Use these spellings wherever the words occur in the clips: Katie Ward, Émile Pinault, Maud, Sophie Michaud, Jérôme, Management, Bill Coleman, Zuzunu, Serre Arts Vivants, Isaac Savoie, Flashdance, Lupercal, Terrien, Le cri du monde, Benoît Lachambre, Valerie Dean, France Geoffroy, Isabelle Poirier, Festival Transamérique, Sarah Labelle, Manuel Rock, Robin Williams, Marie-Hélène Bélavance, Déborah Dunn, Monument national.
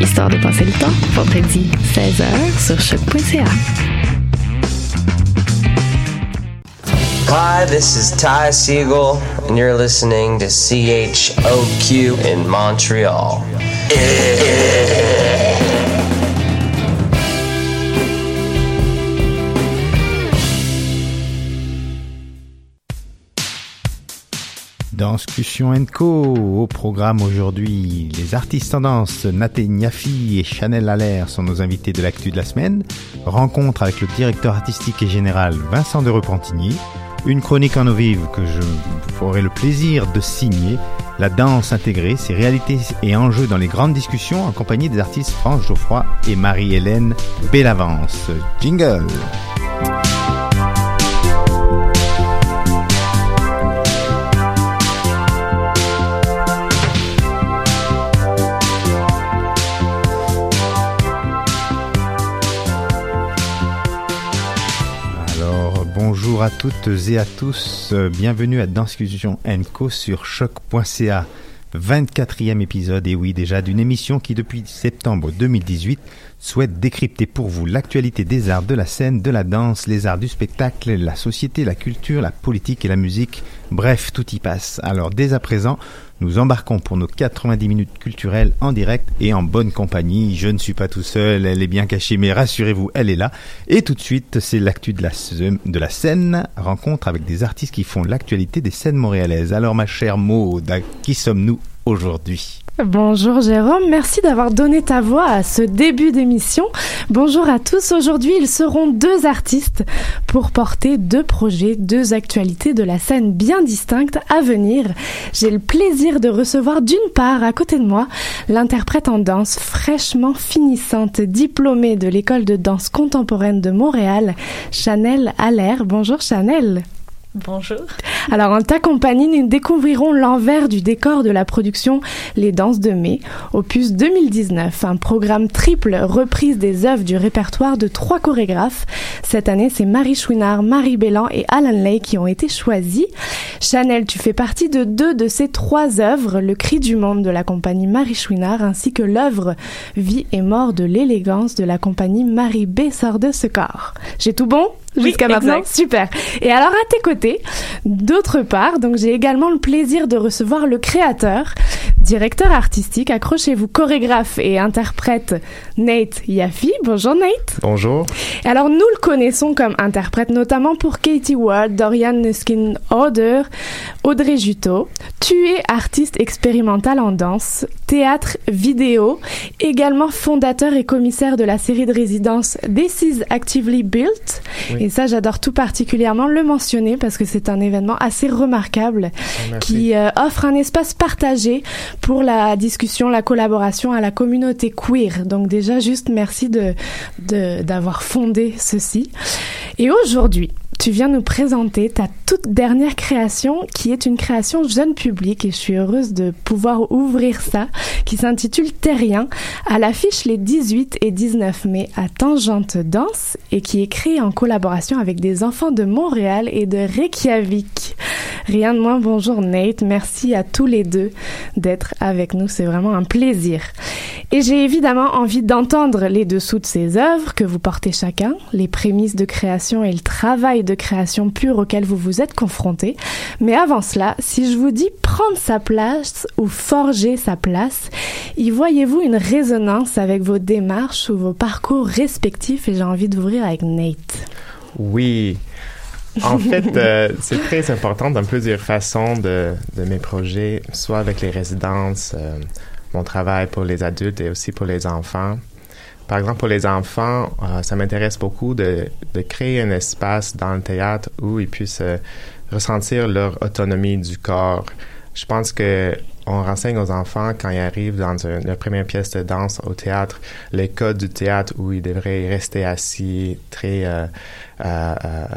Histoire de passer le temps, vendredi 16h sur choq.ca. Hi, this is Ty Siegel, and you're listening to CHOQ in Montreal. Dans Discussion Co, au programme aujourd'hui, les artistes tendance Nate Yaffe et Chanel Allaire sont nos invités de l'actu de la semaine, rencontre avec le directeur artistique et général Vincent de Repentigny, une chronique en eau vive que je aurai le plaisir de signer, la danse intégrée, ses réalités et enjeux dans les grandes discussions, en compagnie des artistes Franck Geoffroy et Marie-Hélène Bélavance. Jingle! Bonjour à toutes et à tous, bienvenue à Discussion Co sur choq.ca, 24e épisode, et oui déjà, d'une émission qui depuis septembre 2018 souhaite décrypter pour vous l'actualité des arts de la scène, de la danse, les arts du spectacle, la société, la culture, la politique et la musique, bref, tout y passe. Alors dès à présent, nous embarquons pour nos 90 minutes culturelles en direct et en bonne compagnie. Je ne suis pas tout seul, elle est bien cachée, mais rassurez-vous, elle est là. Et tout de suite, c'est l'actu de la scène, rencontre avec des artistes qui font l'actualité des scènes montréalaises. Alors ma chère Maud, à qui sommes-nous aujourd'hui? Bonjour Jérôme, merci d'avoir donné ta voix à ce début d'émission. Bonjour à tous, aujourd'hui ils seront deux artistes pour porter deux projets, deux actualités de la scène bien distinctes à venir. J'ai le plaisir de recevoir d'une part à côté de moi l'interprète en danse fraîchement finissante, diplômée de l'école de danse contemporaine de Montréal, Chanel Allaire. Bonjour Chanel. Bonjour. Alors en ta compagnie, nous découvrirons l'envers du décor de la production Les Danses de mai, opus 2019, un programme triple reprise des œuvres du répertoire de trois chorégraphes. Cette année, c'est Marie Chouinard, Marie Béland et Alan Lay qui ont été choisis. Chanel, tu fais partie de deux de ces trois œuvres, Le cri du monde de la compagnie Marie Chouinard ainsi que l'œuvre Vie et mort de l'élégance de la compagnie Marie Béland de ce corps. J'ai tout bon ? Jusqu'à maintenant, exact. Super. Et alors à tes côtés, d'autre part, donc j'ai également le plaisir de recevoir le créateur, directeur artistique, accrochez-vous, chorégraphe et interprète Nate Yaffe. Bonjour Nate. Bonjour. Et alors nous le connaissons comme interprète notamment pour Katie Ward, Dorian Nuskin-Hodder Audrey Juteau, tu es artiste expérimentale en danse, théâtre, vidéo, également fondateur et commissaire de la série de résidence This is Actively Built. Oui. Et ça, j'adore tout particulièrement le mentionner parce que c'est un événement assez remarquable qui offre un espace partagé pour la discussion, la collaboration à la communauté queer. Donc déjà, juste merci d'avoir fondé ceci. Et aujourd'hui, tu viens nous présenter ta toute dernière création qui est une création jeune public et je suis heureuse de pouvoir ouvrir ça, qui s'intitule Terrien, à l'affiche les 18 et 19 mai à Tangente Danse et qui est créée en collaboration avec des enfants de Montréal et de Reykjavik. Rien de moins, bonjour Nate, merci à tous les deux d'être avec nous, c'est vraiment un plaisir. Et j'ai évidemment envie d'entendre les dessous de ces œuvres que vous portez chacun, les prémices de création et le travail de création pure auquel vous vous êtes confrontés. Mais avant cela, si je vous dis prendre sa place ou forger sa place, y voyez-vous une résonance avec vos démarches ou vos parcours respectifs? Et j'ai envie d'ouvrir avec Nate. Oui. En fait, c'est très important dans plusieurs façons de mes projets, soit avec les résidences, mon travail pour les adultes et aussi pour les enfants. Par exemple, pour les enfants, ça m'intéresse beaucoup de créer un espace dans le théâtre où ils puissent ressentir leur autonomie du corps. Je pense que on renseigne aux enfants, quand ils arrivent dans leur première pièce de danse au théâtre, les codes du théâtre où ils devraient rester assis, très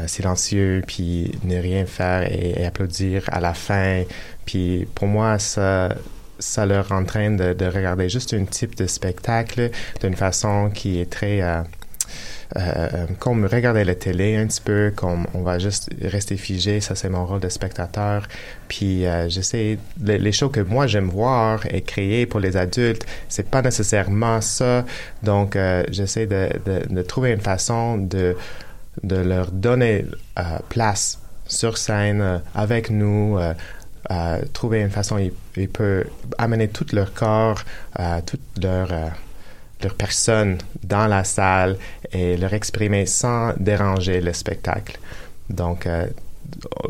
silencieux, puis ne rien faire et applaudir à la fin. Puis pour moi, ça leur entraîne de regarder juste un type de spectacle d'une façon qui est très... comme regarder la télé un petit peu, comme on va juste rester figé, ça c'est mon rôle de spectateur. Puis j'essaie, les shows que moi j'aime voir et créer pour les adultes, c'est pas nécessairement ça. Donc j'essaie de trouver une façon de leur donner place sur scène avec nous, trouver une façon où ils peuvent amener tout leur corps, tout leur personne dans la salle et leur exprimer sans déranger le spectacle. Donc,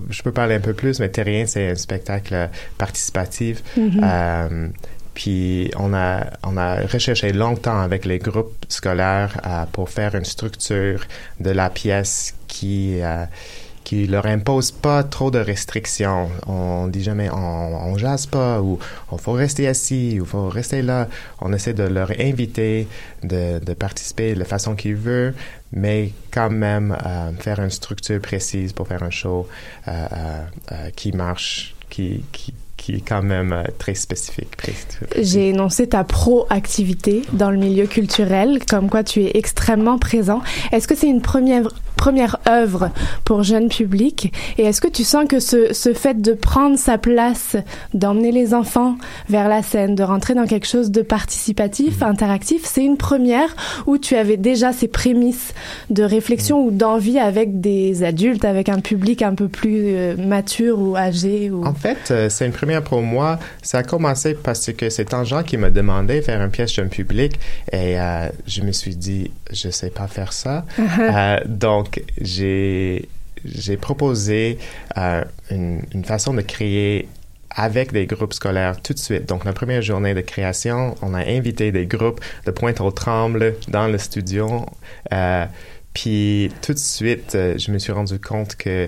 je peux parler un peu plus, mais Terrien, c'est un spectacle participatif. Mm-hmm. Puis on a recherché longtemps avec les groupes scolaires pour faire une structure de la pièce qui leur impose pas trop de restrictions. On dit jamais on jase pas ou on faut rester assis ou faut rester là. On essaie de leur inviter de participer de la façon qu'ils veulent, mais quand même faire une structure précise pour faire un show qui marche, qui est quand même très spécifique. J'ai énoncé ta proactivité dans le milieu culturel, comme quoi tu es extrêmement présent. Est-ce que c'est une première œuvre pour jeune public? Et est-ce que tu sens que ce fait de prendre sa place, d'emmener les enfants vers la scène, de rentrer dans quelque chose de participatif, interactif, c'est une première où tu avais déjà ces prémices de réflexion ou d'envie avec des adultes, avec un public un peu plus mature ou âgé? En fait, c'est une première pour moi. Ça a commencé parce que c'est Tangent qui m'a demandé de faire une pièce jeune public et je me suis dit, je sais pas faire ça. Donc, j'ai proposé une façon de créer avec des groupes scolaires tout de suite. Donc, la première journée de création, on a invité des groupes de Pointe-aux-Trembles dans le studio. Puis, tout de suite, je me suis rendu compte que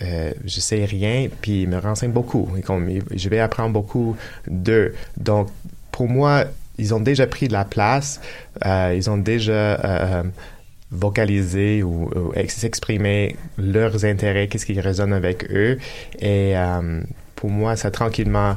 je sais rien, puis ils me renseignent beaucoup. Et je vais apprendre beaucoup d'eux. Donc, pour moi, ils ont déjà pris de la place. Ils ont déjà... vocaliser ou s'exprimer leurs intérêts, qu'est-ce qui résonne avec eux. Et pour moi, ça a tranquillement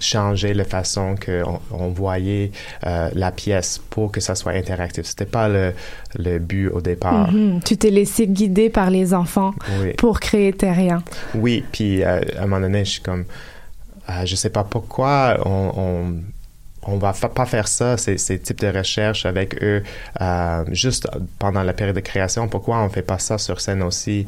changé la façon qu'on voyait la pièce pour que ça soit interactif. C'était pas le but au départ. Mm-hmm. Tu t'es laissé guider par les enfants pour créer Terrien. Oui, puis à un moment donné, je suis comme... je sais pas pourquoi on va pas faire ça, ces types de recherches avec eux, juste pendant la période de création. Pourquoi on fait pas ça sur scène aussi?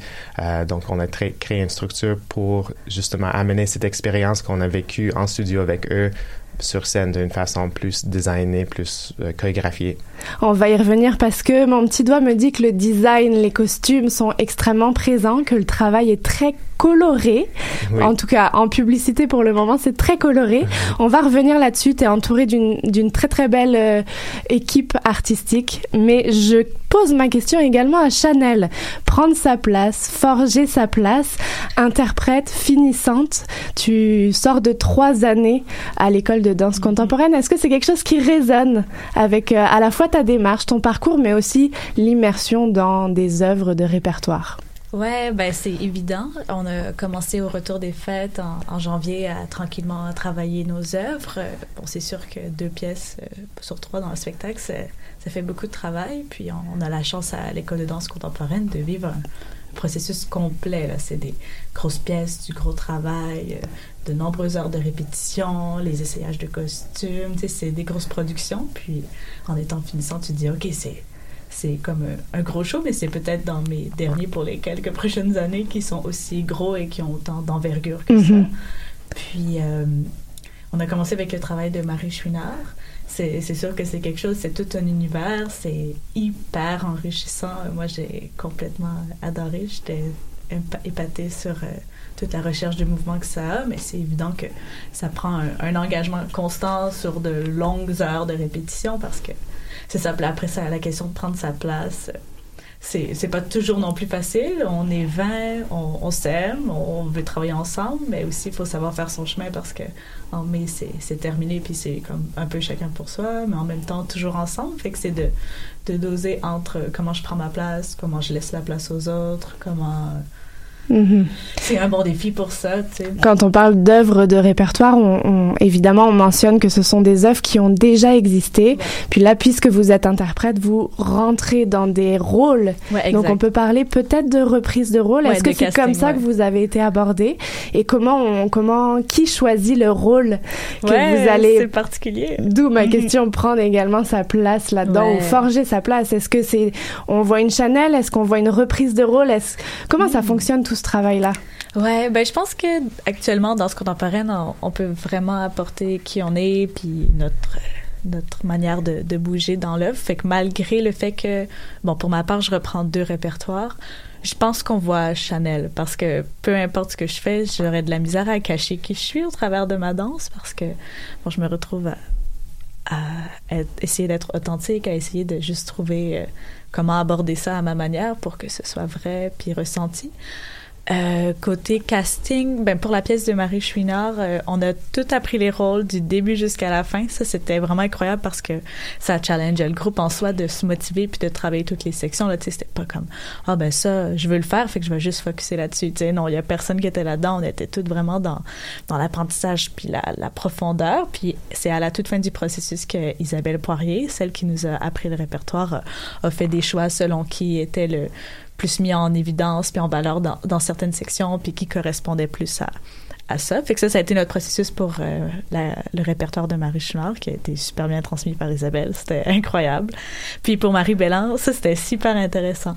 Donc, on a créé une structure pour justement amener cette expérience qu'on a vécue en studio avec eux sur scène d'une façon plus designée, plus chorégraphiée. On va y revenir parce que mon petit doigt me dit que le design, les costumes sont extrêmement présents, que le travail est très coloré. Oui. En tout cas, en publicité pour le moment, c'est très coloré. On va revenir là-dessus. Tu es entouré d'une très, très belle équipe artistique. Mais je pose ma question également à Chanel. Prendre sa place, forger sa place, interprète, finissante. Tu sors de 3 années à l'école de danse contemporaine. Est-ce que c'est quelque chose qui résonne avec à la fois ta démarche, ton parcours, mais aussi l'immersion dans des œuvres de répertoire? Ouais, ben c'est évident. On a commencé au retour des fêtes en janvier à tranquillement travailler nos œuvres. Bon, c'est sûr que 2 pièces sur 3 dans le spectacle, ça fait beaucoup de travail. Puis on a la chance à l'école de danse contemporaine de vivre un processus complet, là. C'est des grosses pièces, du gros travail, de nombreuses heures de répétition, les essayages de costumes. Tu sais, c'est des grosses productions. Puis en étant finissant, tu te dis, OK, c'est comme un gros show, mais c'est peut-être dans mes derniers pour les quelques prochaines années qui sont aussi gros et qui ont autant d'envergure que ça. Puis, on a commencé avec le travail de Marie Chouinard. C'est sûr que c'est quelque chose, c'est tout un univers, c'est hyper enrichissant. Moi, j'ai complètement adoré. J'étais épatée sur toute la recherche de mouvement que ça a, mais c'est évident que ça prend un engagement constant sur de longues heures de répétition parce que c'est ça. Après ça, la question de prendre sa place, c'est pas toujours non plus facile. On est 20, on s'aime, on veut travailler ensemble, mais aussi il faut savoir faire son chemin parce que en mai c'est terminé, puis c'est comme un peu chacun pour soi, mais en même temps toujours ensemble. Fait que c'est de doser entre comment je prends ma place, comment je laisse la place aux autres, comment. C'est un bon défi pour ça, tu sais. Quand on parle d'œuvres de répertoire, évidemment, on mentionne que ce sont des œuvres qui ont déjà existé. Ouais. Puis là, puisque vous êtes interprète, vous rentrez dans des rôles. Ouais, donc, on peut parler peut-être de reprise de rôle. Ouais, est-ce que c'est casting, comme ça que vous avez été abordé? Et qui choisit le rôle que vous allez... c'est particulier. D'où ma question, prendre également sa place là-dedans ou forger sa place. Est-ce que c'est... On voit une Chanel? Est-ce qu'on voit une reprise de rôle? Comment ça fonctionne tout ce travail-là? Ouais, ben je pense que actuellement dans ce contemporaine, on peut vraiment apporter qui on est puis notre manière de bouger dans l'œuvre. Fait que malgré le fait que, bon, pour ma part, je reprends 2 répertoires, je pense qu'on voit Chanel parce que peu importe ce que je fais, j'aurais de la misère à cacher qui je suis au travers de ma danse parce que, bon, je me retrouve à essayer d'être authentique, à essayer de juste trouver comment aborder ça à ma manière pour que ce soit vrai puis ressenti. Côté casting, ben pour la pièce de Marie Chouinard, on a tout appris les rôles du début jusqu'à la fin. Ça, c'était vraiment incroyable parce que ça challengeait le groupe en soi de se motiver puis de travailler toutes les sections. Là, tu sais, c'était pas comme « Ah ben ça, je veux le faire, fait que je vais juste focuser là-dessus. » Tu sais, non, il y a personne qui était là-dedans. On était toutes vraiment dans l'apprentissage puis la profondeur. Puis c'est à la toute fin du processus que Isabelle Poirier, celle qui nous a appris le répertoire, a fait des choix selon qui était le plus mis en évidence, puis en valeur dans certaines sections, puis qui correspondait plus à ça. Fait que ça a été notre processus pour le répertoire de Marie Chouinard, qui a été super bien transmis par Isabelle. C'était incroyable. Puis pour Marie Béland, ça, c'était super intéressant.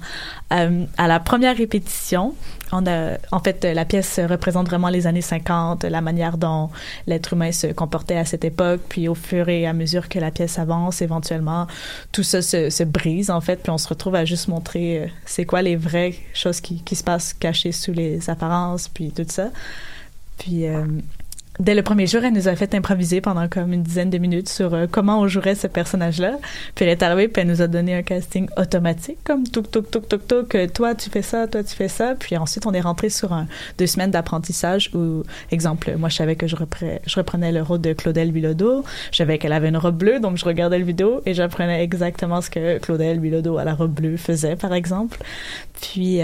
À la première répétition, la pièce représente vraiment les années 50, la manière dont l'être humain se comportait à cette époque, puis au fur et à mesure que la pièce avance, éventuellement, tout ça se brise, en fait, puis on se retrouve à juste montrer c'est quoi les vraies choses qui se passent cachées sous les apparences, puis tout ça. Puis, dès le premier jour, elle nous a fait improviser pendant comme une dizaine de minutes sur comment on jouerait ce personnage-là. Puis elle est arrivée, puis elle nous a donné un casting automatique, comme touc, touc, touc, touc, touc, toi, tu fais ça, toi, tu fais ça. Puis ensuite, on est rentré sur 2 semaines d'apprentissage où, exemple, moi, je savais que je reprenais le rôle de Claudel Bilodeau. Je savais qu'elle avait une robe bleue, donc je regardais le vidéo et j'apprenais exactement ce que Claudel Bilodeau à la robe bleue faisait, par exemple. Puis...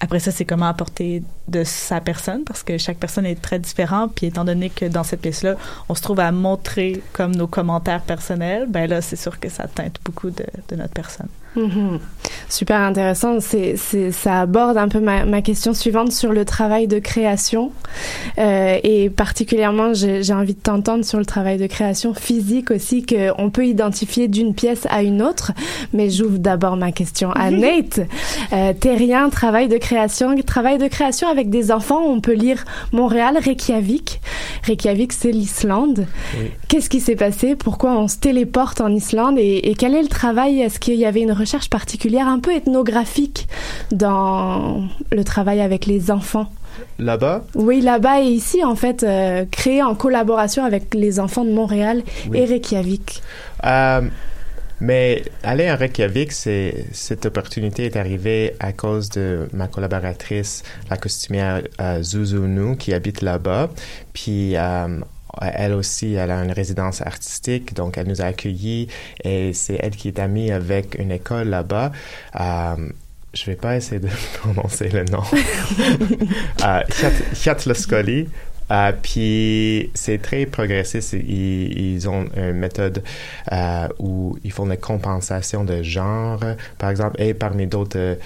après ça, c'est comment apporter de sa personne, parce que chaque personne est très différente. Puis étant donné que dans cette pièce-là, on se trouve à montrer comme nos commentaires personnels, ben là, c'est sûr que ça teinte beaucoup de notre personne. Super intéressant. Ça aborde un peu ma question suivante sur le travail de création. Et particulièrement, j'ai envie de t'entendre sur le travail de création physique aussi, qu'on peut identifier d'une pièce à une autre. Mais j'ouvre d'abord ma question à Nate. Terrien, travail de création avec des enfants. On peut lire Montréal, Reykjavik. Reykjavik, c'est l'Islande. Oui. Qu'est-ce qui s'est passé? Pourquoi on se téléporte en Islande? Et quel est le travail? Est-ce qu'il y avait une recherche particulière, un peu ethnographique, dans le travail avec les enfants là-bas. Oui, là-bas et ici, en fait, créé en collaboration avec les enfants de Montréal et Reykjavik. Mais aller à Reykjavik, cette opportunité est arrivée à cause de ma collaboratrice, la costumière Zuzunu, qui habite là-bas. Puis, elle aussi, elle a une résidence artistique, donc elle nous a accueillis et c'est elle qui est amie avec une école là-bas. Je vais pas essayer de prononcer le nom. Hjatlskóli. Puis c'est très progressiste. Ils ont une méthode où ils font des compensations de genre, par exemple, et parmi d'autres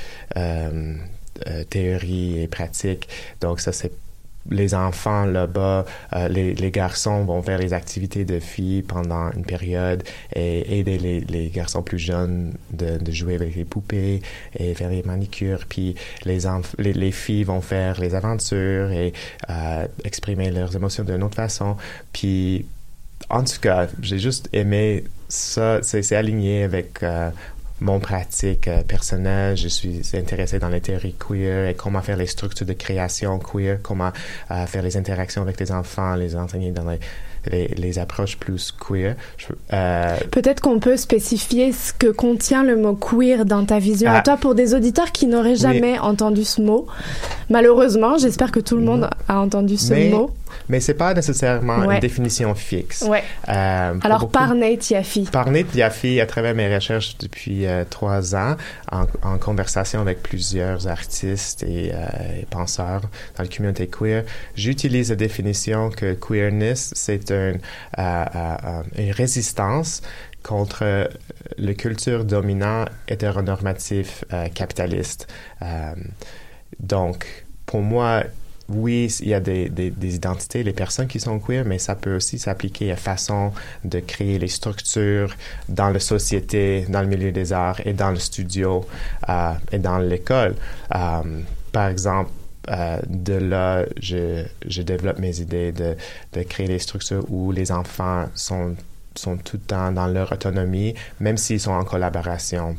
théories et pratiques. Donc ça, c'est les enfants là-bas, les garçons vont faire les activités de filles pendant une période et aider les garçons plus jeunes de jouer avec les poupées et faire les manicures. Puis les filles vont faire les aventures et exprimer leurs émotions d'une autre façon. Puis, en tout cas, j'ai juste aimé ça. C'est aligné avec... mon pratique personnelle, je suis intéressé dans les théories queer et comment faire les structures de création queer, comment faire les interactions avec les enfants, les enseigner dans les approches plus queer. Peut-être qu'on peut spécifier ce que contient le mot queer dans ta vision à toi pour des auditeurs qui n'auraient jamais entendu ce mot. Malheureusement, j'espère que tout le monde a entendu ce mot. Mais c'est pas nécessairement une définition fixe. Ouais. Alors, beaucoup, par Nate Yaffe. Par Nate Yaffe, à travers mes recherches depuis 3 ans, en conversation avec plusieurs artistes et penseurs dans la communauté queer, j'utilise la définition que queerness, c'est une résistance contre la culture dominante hétéronormative capitaliste. Donc, pour moi... Oui, il y a des identités, les personnes qui sont queer, mais ça peut aussi s'appliquer à façon de créer les structures dans la société, dans le milieu des arts et dans le studio et dans l'école. Par exemple, de là, je développe mes idées de créer des structures où les enfants sont tout le temps dans leur autonomie, même s'ils sont en collaboration.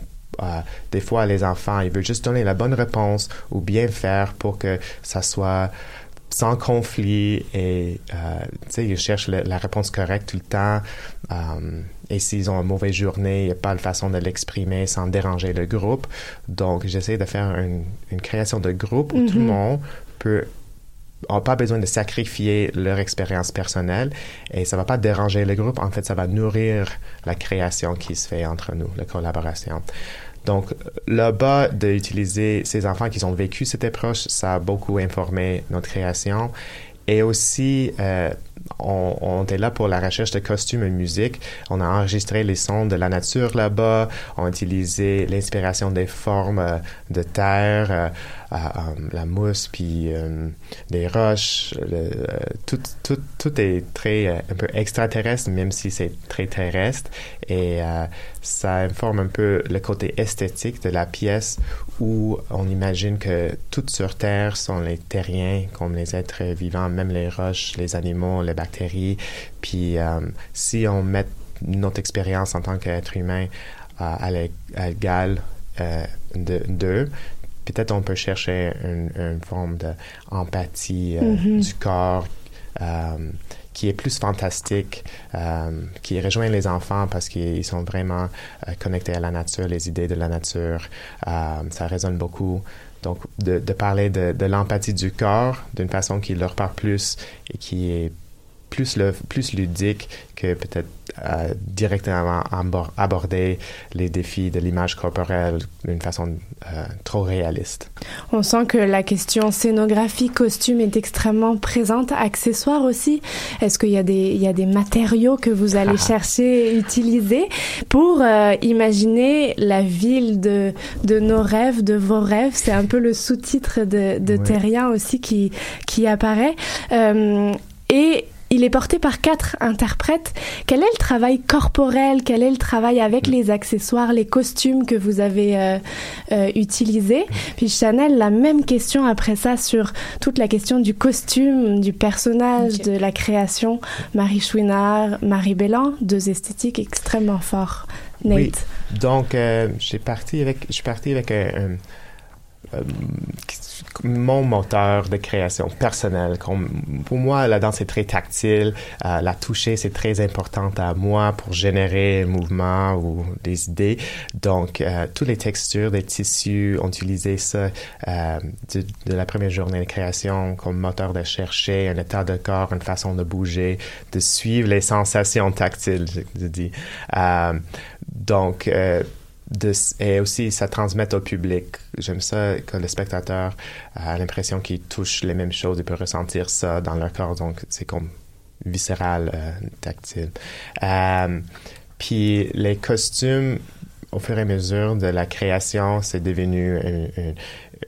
Des fois, les enfants, ils veulent juste donner la bonne réponse ou bien faire pour que ça soit sans conflit et, tu sais, ils cherchent la réponse correcte tout le temps. Et s'ils ont une mauvaise journée, il n'y a pas de façon de l'exprimer sans déranger le groupe. Donc, j'essaie de faire une création de groupe où tout le monde n'a pas besoin de sacrifier leur expérience personnelle et ça ne va pas déranger le groupe. En fait, ça va nourrir la création qui se fait entre nous, la collaboration. Donc, là-bas, d'utiliser ces enfants qui ont vécu cette approche, ça a beaucoup informé notre création. Et aussi, on était là pour la recherche de costumes et musique. On a enregistré les sons de la nature là-bas. On a utilisé l'inspiration des formes de terre, la mousse, puis des roches. Tout est très un peu extraterrestre, même si c'est très terrestre. Et ça informe un peu le côté esthétique de la pièce où on imagine que toutes sur Terre sont les terriens, comme les êtres vivants, même les roches, les animaux, les bactéries. Puis si on met notre expérience en tant qu'être humain à l'égal d'eux, peut-être on peut chercher une forme d'empathie du corps qui est plus fantastique, qui rejoint les enfants parce qu'ils sont vraiment connectés à la nature, les idées de la nature. Ça résonne beaucoup. Donc, de parler de l'empathie du corps d'une façon qui leur parle plus et qui est plus ludique que peut-être directement aborder les défis de l'image corporelle d'une façon trop réaliste. On sent que la question scénographie, costume est extrêmement présente, accessoires aussi. Est-ce qu'il y a des matériaux que vous allez chercher, utiliser pour imaginer la ville de nos rêves, de vos rêves? C'est un peu le sous-titre de Terrien aussi qui apparaît. Et il est porté par 4 interprètes. Quel est le travail corporel? Quel est le travail avec les accessoires, les costumes que vous avez utilisés? Puis Chanel, la même question après ça sur toute la question du costume, du personnage, de la création. Marie Chouinard, Marie Béland, 2 esthétiques extrêmement fortes. Nate. Oui. Donc, je suis parti avec mon moteur de création personnel. Pour moi, la danse est très tactile. La toucher, c'est très importante à moi pour générer un mouvement ou des idées. Donc, toutes les textures des tissus ont utilisé ça de la première journée de création comme moteur de chercher un état de corps, une façon de bouger, de suivre les sensations tactiles, je dis. Et aussi, ça transmet au public. J'aime ça que le spectateur a l'impression qu'il touche les mêmes choses, il peut ressentir ça dans leur corps, donc c'est comme viscéral, tactile. Puis les costumes, au fur et à mesure de la création, c'est devenu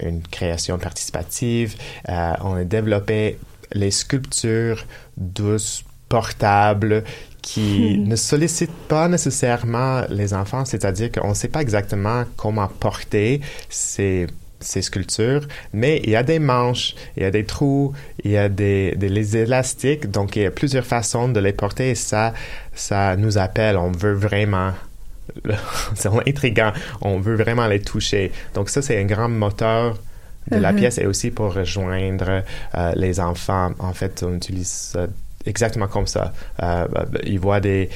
une création participative. On a développé les sculptures douces, portables, qui ne sollicite pas nécessairement les enfants, c'est-à-dire qu'on ne sait pas exactement comment porter ces sculptures, mais il y a des manches, il y a des trous, il y a des élastiques, donc il y a plusieurs façons de les porter et ça nous appelle, on veut vraiment... c'est intriguant, on veut vraiment les toucher. Donc ça, c'est un grand moteur de la pièce et aussi pour rejoindre les enfants. En fait, on utilise ça exactement comme ça. Ils voient des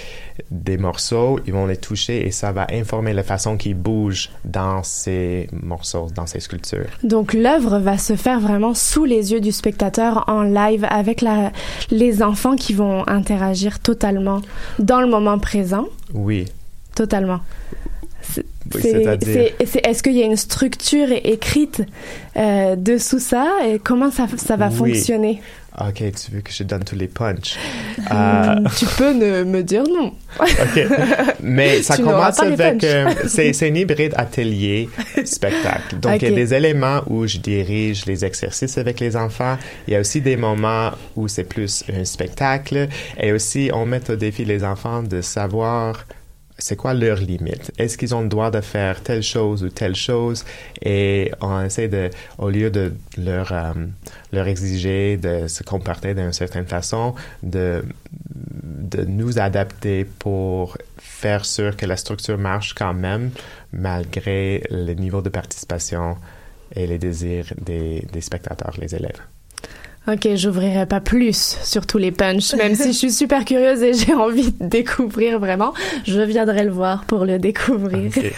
morceaux, ils vont les toucher et ça va informer la façon qu'ils bougent dans ces morceaux, dans ces sculptures. Donc, l'œuvre va se faire vraiment sous les yeux du spectateur en live avec les enfants qui vont interagir totalement dans le moment présent. Oui. Totalement. Est-ce qu'il y a une structure écrite dessous ça et comment ça va fonctionner? OK, tu veux que je donne tous les punchs? Tu peux me dire non. OK, mais ça commence avec... c'est un hybride atelier-spectacle. Donc, okay. Il y a des éléments où je dirige les exercices avec les enfants. Il y a aussi des moments où c'est plus un spectacle. Et aussi, on met au défi les enfants de savoir... c'est quoi leur limite? Est-ce qu'ils ont le droit de faire telle chose ou telle chose? Et on essaie au lieu de leur exiger de se comporter d'une certaine façon, de nous adapter pour faire sûr que la structure marche quand même, malgré le niveau de participation et les désirs des spectateurs, les élèves. OK, j'ouvrirai pas plus sur tous les punchs, même si je suis super curieuse et j'ai envie de découvrir vraiment. Je viendrai le voir pour le découvrir. Okay.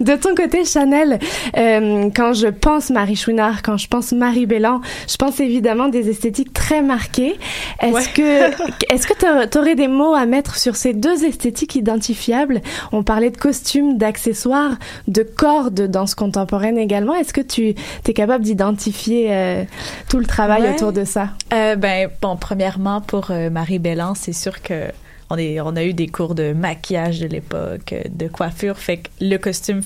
De ton côté, Chanel, quand je pense Marie Chouinard, quand je pense Marie Béland, je pense évidemment des esthétiques très marquées. Est-ce que t'aurais des mots à mettre sur ces deux esthétiques identifiables? On parlait de costumes, d'accessoires, de corps de danse contemporaine également. Est-ce que tu es capable d'identifier tout le travail autour de ça? Premièrement, pour Marie Béland, c'est sûr que on a eu des cours de maquillage de l'époque, de coiffure, fait que le costume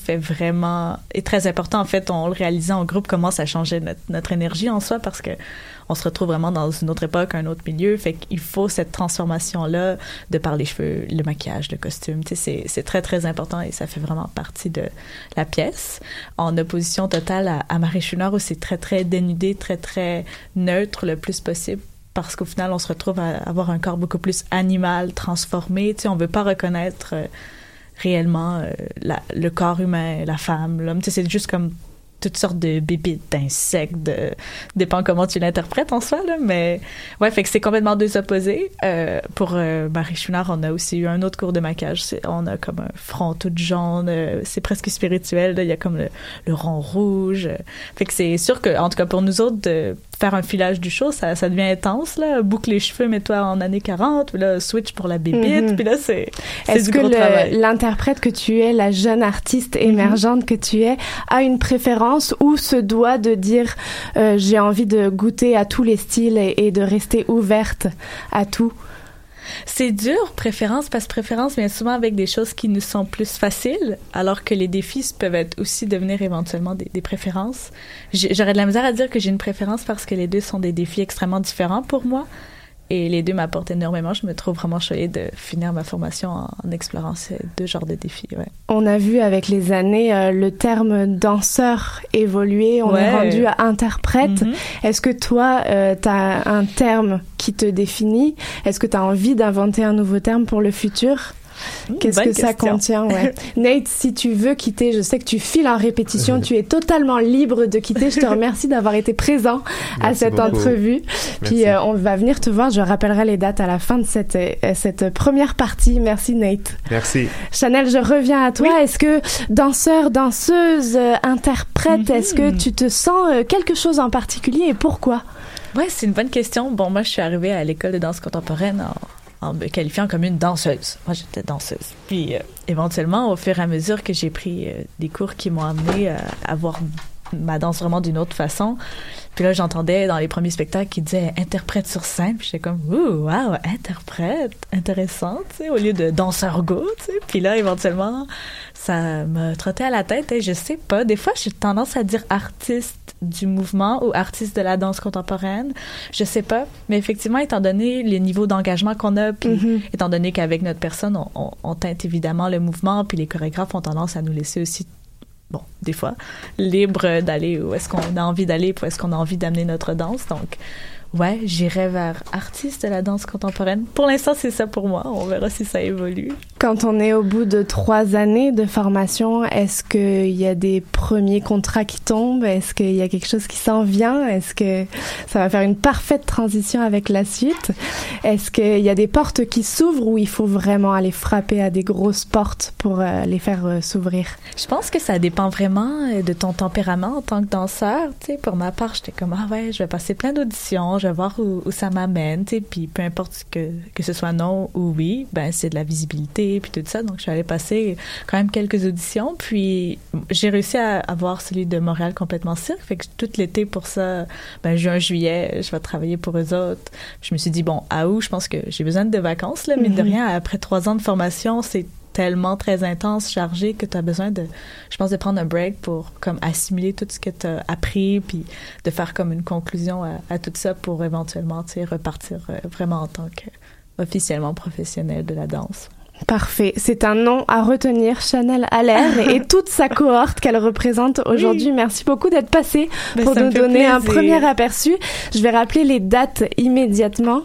est très important. En fait, on le réalisait en groupe, comment ça changeait notre énergie en soi, parce que on se retrouve vraiment dans une autre époque, un autre milieu, fait qu'il faut cette transformation-là de par les cheveux, le maquillage, le costume. Tu sais, c'est très, très important et ça fait vraiment partie de la pièce. En opposition totale à Marie Chouinard, où c'est très, très dénudé, très, très neutre le plus possible, parce qu'au final, on se retrouve à avoir un corps beaucoup plus animal, transformé. Tu sais, on ne veut pas reconnaître réellement le corps humain, la femme, l'homme. Tu sais, c'est juste comme toutes sortes de bébites, d'insectes, dépend comment tu l'interprètes en soi, là, mais ouais, fait que c'est complètement deux opposés. Pour Marie Chouinard, on a aussi eu un autre cours de maquillage. On a comme un front tout jaune, c'est presque spirituel, là. Il y a comme le rond rouge. Fait que c'est sûr que, en tout cas pour nous autres, de faire un filage du show, ça devient intense, là. Boucle les cheveux, mets-toi en années 40, puis là, switch pour la bébite, puis là, c'est Est-ce du gros travail. L'interprète que tu es, la jeune artiste émergente que tu es, a une préférence ou se doit de dire j'ai envie de goûter à tous les styles et de rester ouverte à tout? C'est dur, préférence, parce que préférence vient souvent avec des choses qui nous sont plus faciles, alors que les défis peuvent être aussi devenir éventuellement des préférences. J'aurais de la misère à dire que j'ai une préférence parce que les deux sont des défis extrêmement différents pour moi. Et les deux m'apportent énormément. Je me trouve vraiment choyée de finir ma formation en explorant ces deux genres de défis. Ouais. On a vu avec les années le terme danseur évoluer. On est rendu à interprète. Est-ce que toi, tu as un terme qui te définit? Est-ce que tu as envie d'inventer un nouveau terme pour le futur? Qu'est-ce que ça contient, ouais. Nate, si tu veux quitter, je sais que tu files en répétition, tu es totalement libre de quitter. Je te remercie d'avoir été présent à cette entrevue. Puis on va venir te voir, je rappellerai les dates à la fin de cette première partie. Merci Nate. Merci. Chanel, je reviens à toi. Oui. Est-ce que danseur, danseuse, interprète, est-ce que tu te sens quelque chose en particulier et pourquoi? Ouais, c'est une bonne question. Bon, moi, je suis arrivée à l'école de danse contemporaine en me qualifiant comme une danseuse. Moi, j'étais danseuse. Puis, éventuellement, au fur et à mesure que j'ai pris des cours qui m'ont amenée à voir ma danse vraiment d'une autre façon. Puis là, j'entendais dans les premiers spectacles qui disaient « interprète sur scène ». Puis j'étais comme « Ouh, wow, interprète, intéressant », tu sais, au lieu de « danseur-go », tu sais. Puis là, éventuellement, ça me trottait à la tête. Et je sais pas, des fois, j'ai tendance à dire « artiste du mouvement » ou « artiste de la danse contemporaine ». Je sais pas. Mais effectivement, étant donné les niveaux d'engagement qu'on a, puis étant donné qu'avec notre personne, on teinte évidemment le mouvement, puis les chorégraphes ont tendance à nous laisser aussi, bon, des fois, libre d'aller où est-ce qu'on a envie d'aller, où est-ce qu'on a envie d'amener notre danse. Donc, ouais, j'irai vers artiste de la danse contemporaine. Pour l'instant, c'est ça pour moi. On verra si ça évolue. Quand on est au bout de 3 années de formation, est-ce qu'il y a des premiers contrats qui tombent? Est-ce qu'il y a quelque chose qui s'en vient? Est-ce que ça va faire une parfaite transition avec la suite? Est-ce qu'il y a des portes qui s'ouvrent ou il faut vraiment aller frapper à des grosses portes pour les faire s'ouvrir? Je pense que ça dépend vraiment de ton tempérament en tant que danseur. Tu sais, pour ma part, j'étais comme « Ah ouais, je vais passer plein d'auditions. » Je vais voir où ça m'amène, tu sais, puis peu importe que ce soit non ou oui, ben c'est de la visibilité, puis tout ça. Donc, je suis allée passer quand même quelques auditions, puis j'ai réussi à avoir celui de Montréal complètement cirque, fait que tout l'été pour ça, ben juin, juillet, je vais travailler pour eux autres. Je me suis dit, bon, à où, je pense que j'ai besoin de vacances, là, mine de rien, après 3 ans de formation, c'est tellement très intense, chargé, que tu as besoin de, je pense, de prendre un break pour comme assimiler tout ce que tu as appris puis de faire comme une conclusion à tout ça pour éventuellement, tu sais, repartir vraiment en tant qu'officiellement professionnel de la danse. Parfait. C'est un nom à retenir, Chanel Allaire et toute sa cohorte qu'elle représente aujourd'hui. Oui. Merci beaucoup d'être passée pour nous donner un premier aperçu. Je vais rappeler les dates immédiatement.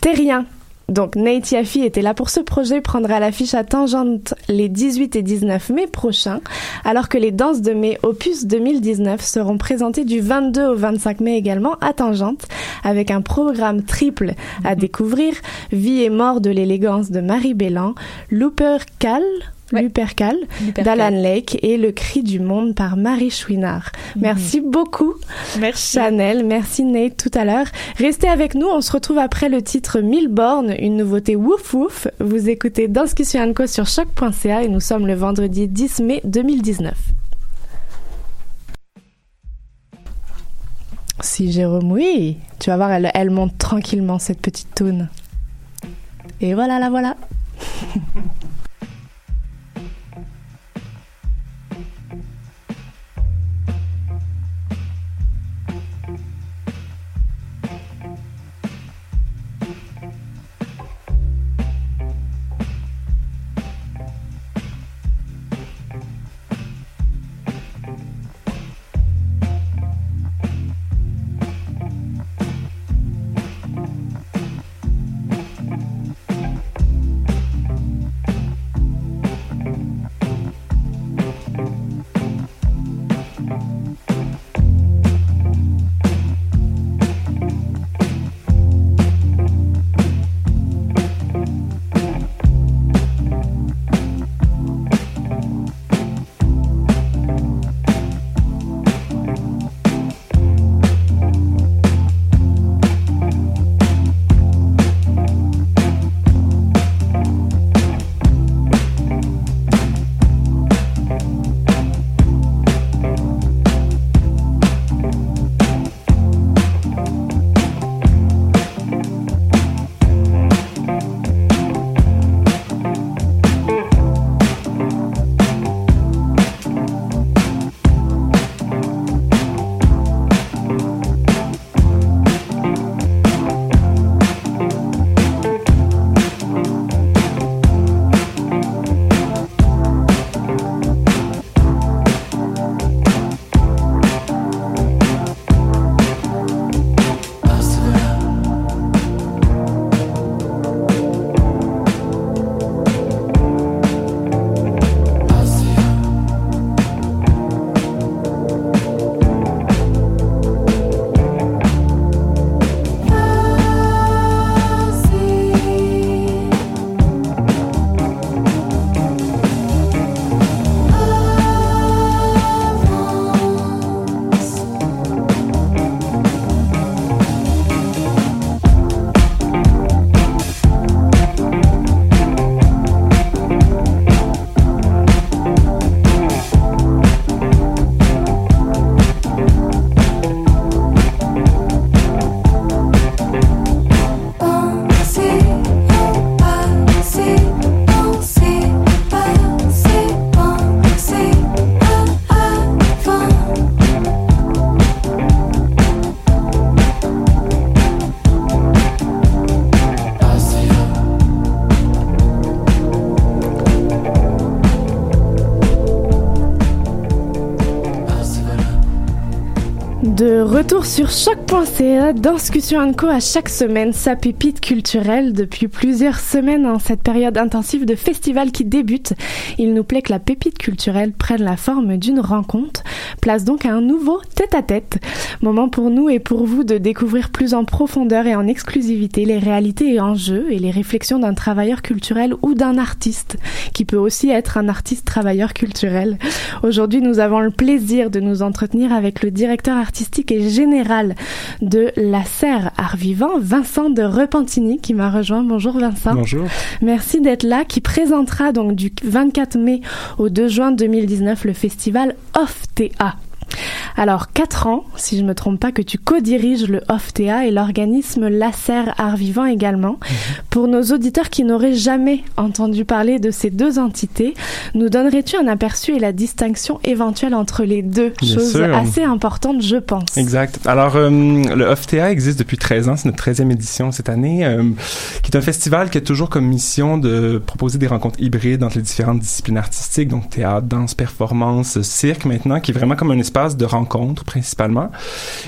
Terrien. Donc, Nate Yaffe était là pour ce projet, prendra l'affiche à Tangente les 18 et 19 mai prochains, alors que les danses de mai opus 2019 seront présentées du 22 au 25 mai également à Tangente, avec un programme triple à découvrir, Vie et mort de l'élégance de Marie Béland, Lupercal d'Alan Lake et Le cri du monde par Marie Chouinard. Merci beaucoup. Merci Chanel, merci Nate tout à l'heure. Restez avec nous, on se retrouve après le titre 1000 bornes, une nouveauté Wouf Wouf. Vous écoutez Discussion Co sur choq.ca et nous sommes le vendredi 10 mai 2019. Si Jérôme, oui, tu vas voir, elle monte tranquillement cette petite toune. Et voilà, la voilà. Retour sur choq.ca dans Discussion Co à chaque semaine, sa pépite culturelle. Depuis plusieurs semaines, en cette période intensive de festival qui débute, il nous plaît que la pépite culturelle prenne la forme d'une rencontre. Place donc à un nouveau tête-à-tête. Moment pour nous et pour vous de découvrir plus en profondeur et en exclusivité les réalités et enjeux et les réflexions d'un travailleur culturel ou d'un artiste, qui peut aussi être un artiste travailleur culturel. Aujourd'hui, nous avons le plaisir de nous entretenir avec le directeur artistique et général de la Serre Arts Vivants, Vincent de Repentigny, qui m'a rejoint. Bonjour Vincent. Bonjour. Merci d'être là, qui présentera donc du 24 mai au 2 juin 2019 le festival OFFTA. Alors, 4 ans, si je ne me trompe pas, que tu co-diriges le OFFTA et l'organisme La Serre Arts Vivants également. Pour nos auditeurs qui n'auraient jamais entendu parler de ces deux entités, nous donnerais-tu un aperçu et la distinction éventuelle entre les deux? Bien chose sûr. Assez importante, je pense. Exact. Alors, le OFFTA existe depuis 13 ans, c'est notre 13e édition cette année, qui est un festival qui a toujours comme mission de proposer des rencontres hybrides entre les différentes disciplines artistiques, donc théâtre, danse, performance, cirque maintenant, qui est vraiment comme un espace de rencontres principalement.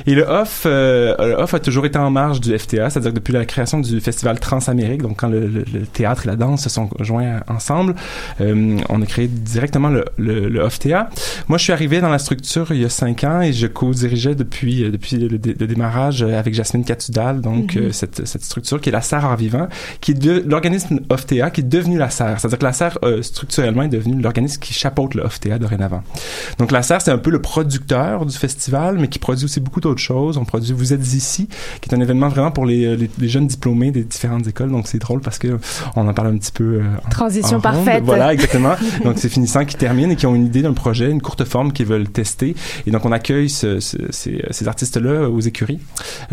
Et le OFF a toujours été en marge du FTA, c'est-à-dire que depuis la création du Festival Transamérique, donc quand le théâtre et la danse se sont joints ensemble, on a créé directement le OFFTA. Moi, je suis arrivé dans la structure il y a 5 ans et je co-dirigeais depuis le démarrage avec Jasmine Catudal, donc cette structure qui est la Serre Arts Vivants, qui est l'organisme OFFTA qui est devenu la Serre. C'est-à-dire que la Serre, structurellement, est devenue l'organisme qui chapeaute le OFFTA dorénavant. Donc la Serre, c'est un peu le producteur du festival, mais qui produit aussi beaucoup d'autres choses. On produit Vous êtes ici, qui est un événement vraiment pour les jeunes diplômés des différentes écoles. Donc, c'est drôle parce qu'on en parle un petit peu transition parfaite. Ronde. Voilà, exactement. Donc, c'est finissants qui terminent et qui ont une idée d'un projet, une courte forme qu'ils veulent tester. Et donc, on accueille ces artistes-là aux écuries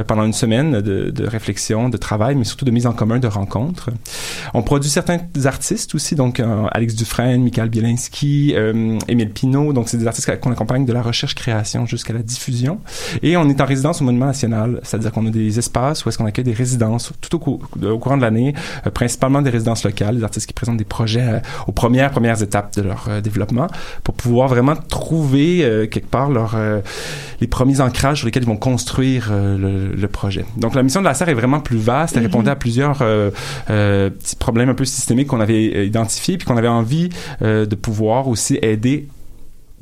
pendant une semaine de réflexion, de travail, mais surtout de mise en commun, de rencontres. On produit certains artistes aussi, donc Alex Dufresne, Michael Bielinski, Émile Pinault. Donc, c'est des artistes qu'on accompagne de la recherche création jusqu'à la diffusion. Et on est en résidence au Monument national, c'est-à-dire qu'on a des espaces où est-ce qu'on accueille des résidences tout au courant de l'année, principalement des résidences locales, des artistes qui présentent des projets aux premières étapes de leur développement pour pouvoir vraiment trouver quelque part les premiers ancrages sur lesquels ils vont construire le projet. Donc la mission de la Serre est vraiment plus vaste, elle répondait à plusieurs petits problèmes un peu systémiques qu'on avait identifiés puis qu'on avait envie de pouvoir aussi aider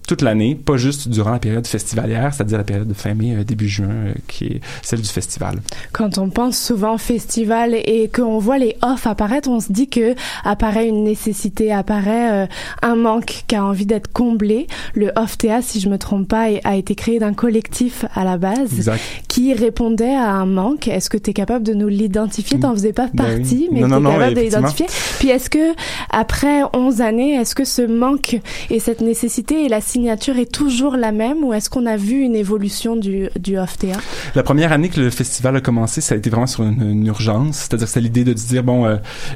toute l'année, pas juste durant la période festivalière, c'est-à-dire la période de fin mai, début juin, qui est celle du festival. Quand on pense souvent festival et qu'on voit les offres apparaître, on se dit que apparaît une nécessité, apparaît un manque qui a envie d'être comblé. Le OFFTA, si je me trompe pas, a été créé d'un collectif à la base, exact, qui répondait à un manque. Est-ce que tu es capable de nous l'identifier? T'en faisais pas partie, mais tu es capable de l'identifier. Puis est-ce que, après 11 années, est-ce que ce manque et cette nécessité et la signature est toujours la même ou est-ce qu'on a vu une évolution du OFFTA? La première année que le festival a commencé, ça a été vraiment sur une urgence, c'est-à-dire que c'était l'idée de se dire, bon,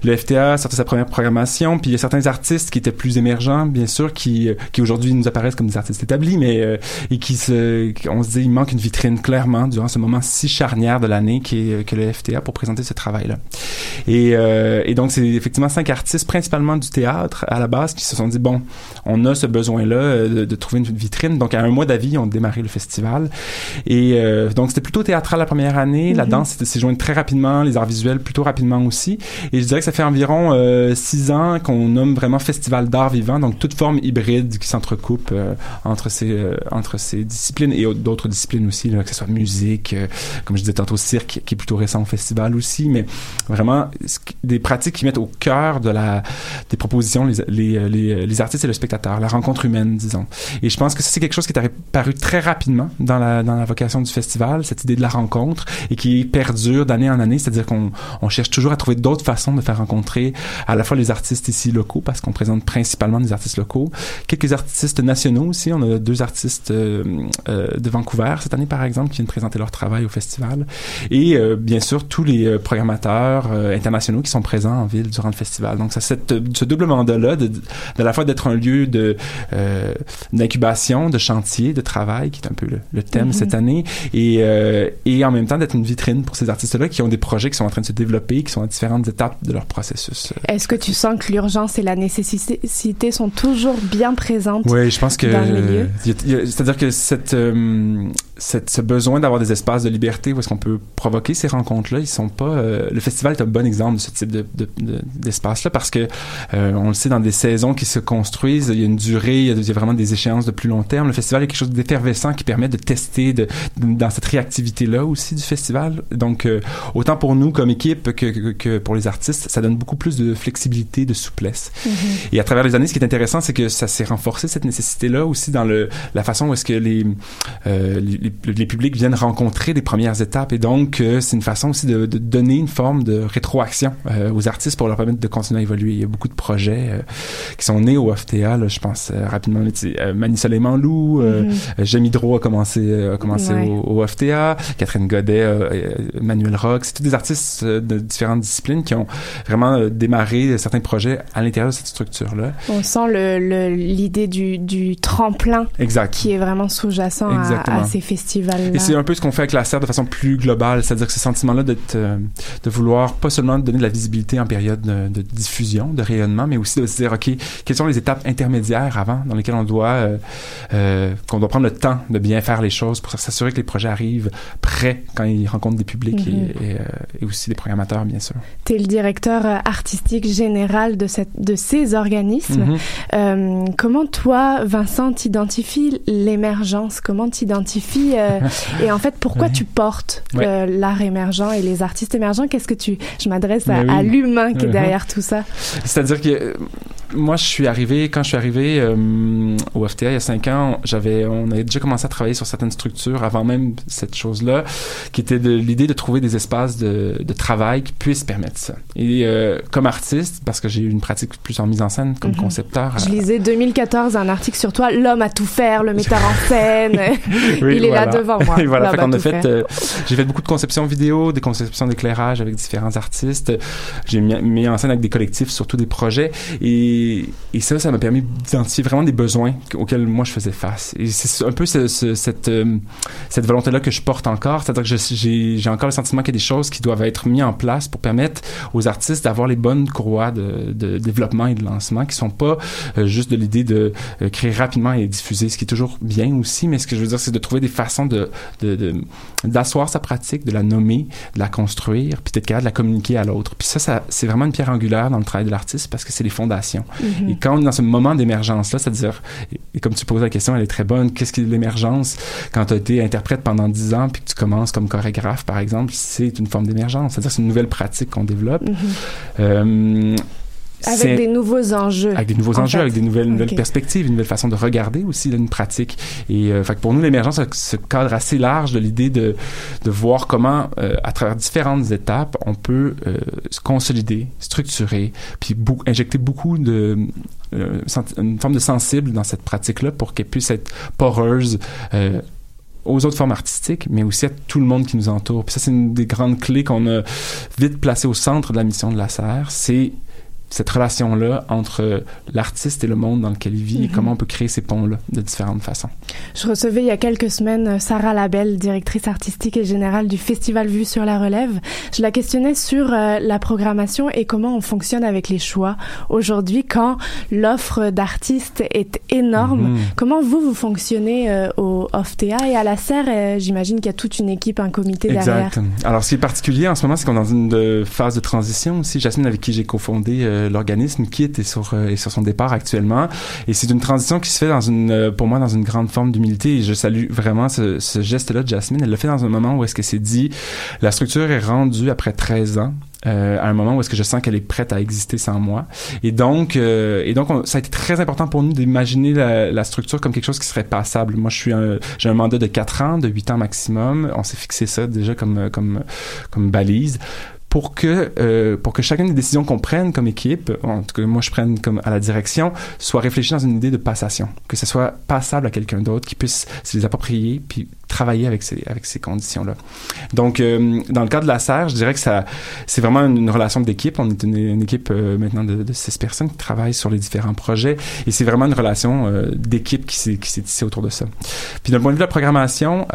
le FTA sortait sa première programmation, puis il y a certains artistes qui étaient plus émergents, bien sûr, qui aujourd'hui nous apparaissent comme des artistes établis, mais et on se dit, il manque une vitrine clairement durant ce moment si charnière de l'année que le FTA pour présenter ce travail-là. Et donc, c'est effectivement 5 artistes, principalement du théâtre à la base, qui se sont dit, bon, on a ce besoin-là de trouver une vitrine. Donc, à un mois d'avis, on démarrait le festival. Et donc, c'était plutôt théâtral la première année. La danse s'est jointe très rapidement, les arts visuels plutôt rapidement aussi. Et je dirais que ça fait environ 6 ans qu'on nomme vraiment Festival d'art vivant, donc toute forme hybride qui s'entrecoupe entre ces disciplines et d'autres disciplines aussi, là, que ce soit musique, comme je disais tantôt, cirque, qui est plutôt récent au festival aussi, mais vraiment des pratiques qui mettent au cœur des propositions les artistes et le spectateur, la rencontre humaine, disons. Et je pense que ça, c'est quelque chose qui est apparu très rapidement dans la vocation du festival, cette idée de la rencontre, et qui perdure d'année en année, c'est-à-dire qu'on cherche toujours à trouver d'autres façons de faire rencontrer à la fois les artistes ici locaux, parce qu'on présente principalement des artistes locaux, quelques artistes nationaux aussi. On a 2 artistes de Vancouver cette année, par exemple, qui viennent présenter leur travail au festival, et bien sûr tous les programmateurs internationaux qui sont présents en ville durant le festival. Donc ça, ce double mandat-là, de la fois d'être un lieu d'incubation, de chantier, de travail, qui est un peu le thème cette année, et en même temps d'être une vitrine pour ces artistes-là qui ont des projets qui sont en train de se développer, qui sont à différentes étapes de leur processus. Est-ce que tu sens que l'urgence et la nécessité sont toujours bien présentes? Oui, je pense que dans le milieu. C'est-à-dire que cette ce besoin d'avoir des espaces de liberté où est-ce qu'on peut provoquer ces rencontres-là, ils sont pas... le festival est un bon exemple de ce type d'espace-là parce que on le sait, dans des saisons qui se construisent, il y a une durée, il y a vraiment des échéances de plus long terme. Le festival est quelque chose d'effervescent qui permet de tester dans cette réactivité-là aussi du festival. Donc, autant pour nous comme équipe que pour les artistes, ça donne beaucoup plus de flexibilité, de souplesse. Mm-hmm. Et à travers les années, ce qui est intéressant, c'est que ça s'est renforcé, cette nécessité-là, aussi dans la façon où est-ce que les publics viennent rencontrer les premières étapes, et donc c'est une façon aussi de donner une forme de rétroaction aux artistes pour leur permettre de continuer à évoluer. Il y a beaucoup de projets qui sont nés au OFFTA, là, je pense rapidement, Mani Soleil Manlou, Jamie Drault a commencé ouais. au OFFTA, Catherine Godet, Manuel Rock, c'est tous des artistes de différentes disciplines qui ont vraiment démarré certains projets à l'intérieur de cette structure-là. On sent l'idée du tremplin, exact, qui est vraiment sous-jacent à ces festivals-là. Et c'est un peu ce qu'on fait avec la Serre de façon plus globale, c'est-à-dire que ce sentiment-là de vouloir pas seulement donner de la visibilité en période de diffusion, de rayonnement, mais aussi de se dire, OK, quelles sont les étapes intermédiaires avant dans lesquelles on doit qu'on doit prendre le temps de bien faire les choses pour s'assurer que les projets arrivent prêts quand ils rencontrent des publics et aussi des programmateurs, bien sûr. Tu es le directeur artistique général de ces organismes. Mm-hmm. Comment toi, Vincent, t'identifies l'émergence? Comment t'identifies et en fait, pourquoi tu portes l'art émergent et les artistes émergents? Qu'est-ce que je m'adresse à l'humain qui est derrière tout ça. C'est-à-dire que moi, quand je suis arrivé au OFFTA il y a 5 ans, on avait déjà commencé à travailler sur certaines structures avant même cette chose-là, qui était l'idée de trouver des espaces de travail qui puissent permettre ça. Et comme artiste, parce que j'ai eu une pratique plus en mise en scène, comme concepteur... Je lisais 2014 un article sur toi, l'homme à tout faire, le metteur en scène, il est là devant moi. Et voilà, j'ai fait beaucoup de conceptions vidéo, des conceptions d'éclairage avec différents artistes, j'ai mis en scène avec des collectifs, surtout des projets, et ça m'a permis d'identifier vraiment des besoins auxquels moi je faisais face. Et c'est un peu cette volonté-là que je porte encore, c'est-à-dire que j'ai encore le sentiment qu'il y a des choses qui doivent être mises en place pour permettre aux artistes d'avoir les bonnes croix de développement et de lancement, qui ne sont pas juste de l'idée de créer rapidement et diffuser, ce qui est toujours bien aussi, mais ce que je veux dire, c'est de trouver des façons d'asseoir sa pratique, de la nommer, de la construire, puis d'être capable de la communiquer à l'autre. Puis ça, c'est vraiment une pierre angulaire dans le travail de l'artiste, parce que c'est les fondations. Mm-hmm. Et quand on est dans ce moment d'émergence-là, c'est-à-dire, et comme tu poses la question, elle est très bonne, qu'est-ce qui est l'émergence? Quand tu as été interprète pendant 10 ans puis que tu commences comme chorégraphe, par exemple, c'est une forme d'émergence, c'est-à-dire c'est une nouvelle pratique qu'on développe. Mm-hmm. Avec des nouveaux enjeux. Avec des nouveaux enjeux, avec des nouvelles perspectives, une nouvelle façon de regarder aussi une pratique. Et fait que pour nous, l'émergence a ce cadre assez large de l'idée de voir comment, à travers différentes étapes, on peut se consolider, structurer, puis injecter beaucoup de... une forme de sensible dans cette pratique-là pour qu'elle puisse être poreuse aux autres formes artistiques, mais aussi à tout le monde qui nous entoure. Puis ça, c'est une des grandes clés qu'on a vite placée au centre de la mission de la Serre. C'est cette relation-là entre l'artiste et le monde dans lequel il vit, et comment on peut créer ces ponts-là de différentes façons. Je recevais il y a quelques semaines Sarah Labelle, directrice artistique et générale du Festival Vue sur la relève. Je la questionnais sur la programmation et comment on fonctionne avec les choix. Aujourd'hui, quand l'offre d'artistes est énorme, comment vous fonctionnez au OFFTA et à la Serre? J'imagine qu'il y a toute une équipe, un comité derrière. Exact. Alors, ce qui est particulier en ce moment, c'est qu'on est dans une phase de transition aussi. Jasmine, avec qui j'ai cofondé l'organisme, qui est sur son départ actuellement, et c'est une transition qui se fait pour moi dans une grande forme d'humilité, et je salue vraiment ce geste-là de Jasmine. Elle l'a fait dans un moment où est-ce qu'elle s'est dit, la structure est rendue après 13 ans, à un moment où est-ce que je sens qu'elle est prête à exister sans moi. Et donc, ça a été très important pour nous d'imaginer la structure comme quelque chose qui serait passable. Moi, j'ai un mandat de 4 ans, de 8 ans maximum. On s'est fixé ça déjà comme balise. Pour que chacune des décisions qu'on prenne comme équipe, en tout cas moi je prenne comme à la direction, soit réfléchie dans une idée de passation, que ce soit passable à quelqu'un d'autre qui puisse se les approprier puis travailler avec ces conditions-là. Donc, dans le cas de la Serre, je dirais que c'est vraiment une relation d'équipe. On est une équipe maintenant de 6 personnes qui travaillent sur les différents projets, et c'est vraiment une relation d'équipe qui s'est tissée autour de ça. Puis d'un point de vue de la programmation,